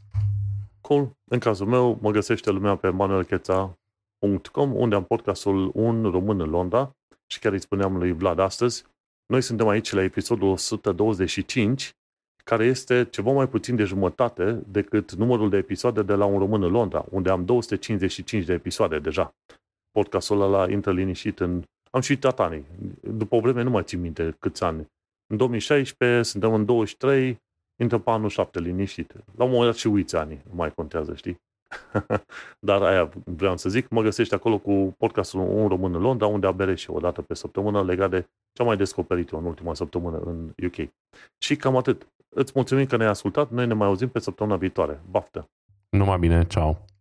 Cool. În cazul meu, mă găsește lumea pe manuel cheța punct com, unde am podcastul Un Român în Londra și chiar îi spuneam lui Vlad astăzi. Noi suntem aici la episodul o sută douăzeci și cinci, care este ceva mai puțin de jumătate decât numărul de episoade de la Un Român în Londra, unde am două sute cincizeci și cinci de episoade deja. Podcastul ăla intră liniștit în... Am și uitat anii. După o vreme nu mai țin minte câți ani. În două mii șaisprezece, suntem în douăzeci și trei, intră pe anul șapte liniștit. La un moment dat și uiți anii, nu mai contează, știi? Dar aia vreau să zic, mă găsești acolo cu podcastul Un Român în Londra, unde abere și o dată pe săptămână legat de ce-am mai descoperit-o în ultima săptămână în U K. Și cam atât. Îți mulțumim că ne-ai ascultat, noi ne mai auzim pe săptămâna viitoare. Baftă! Numai bine, ceau!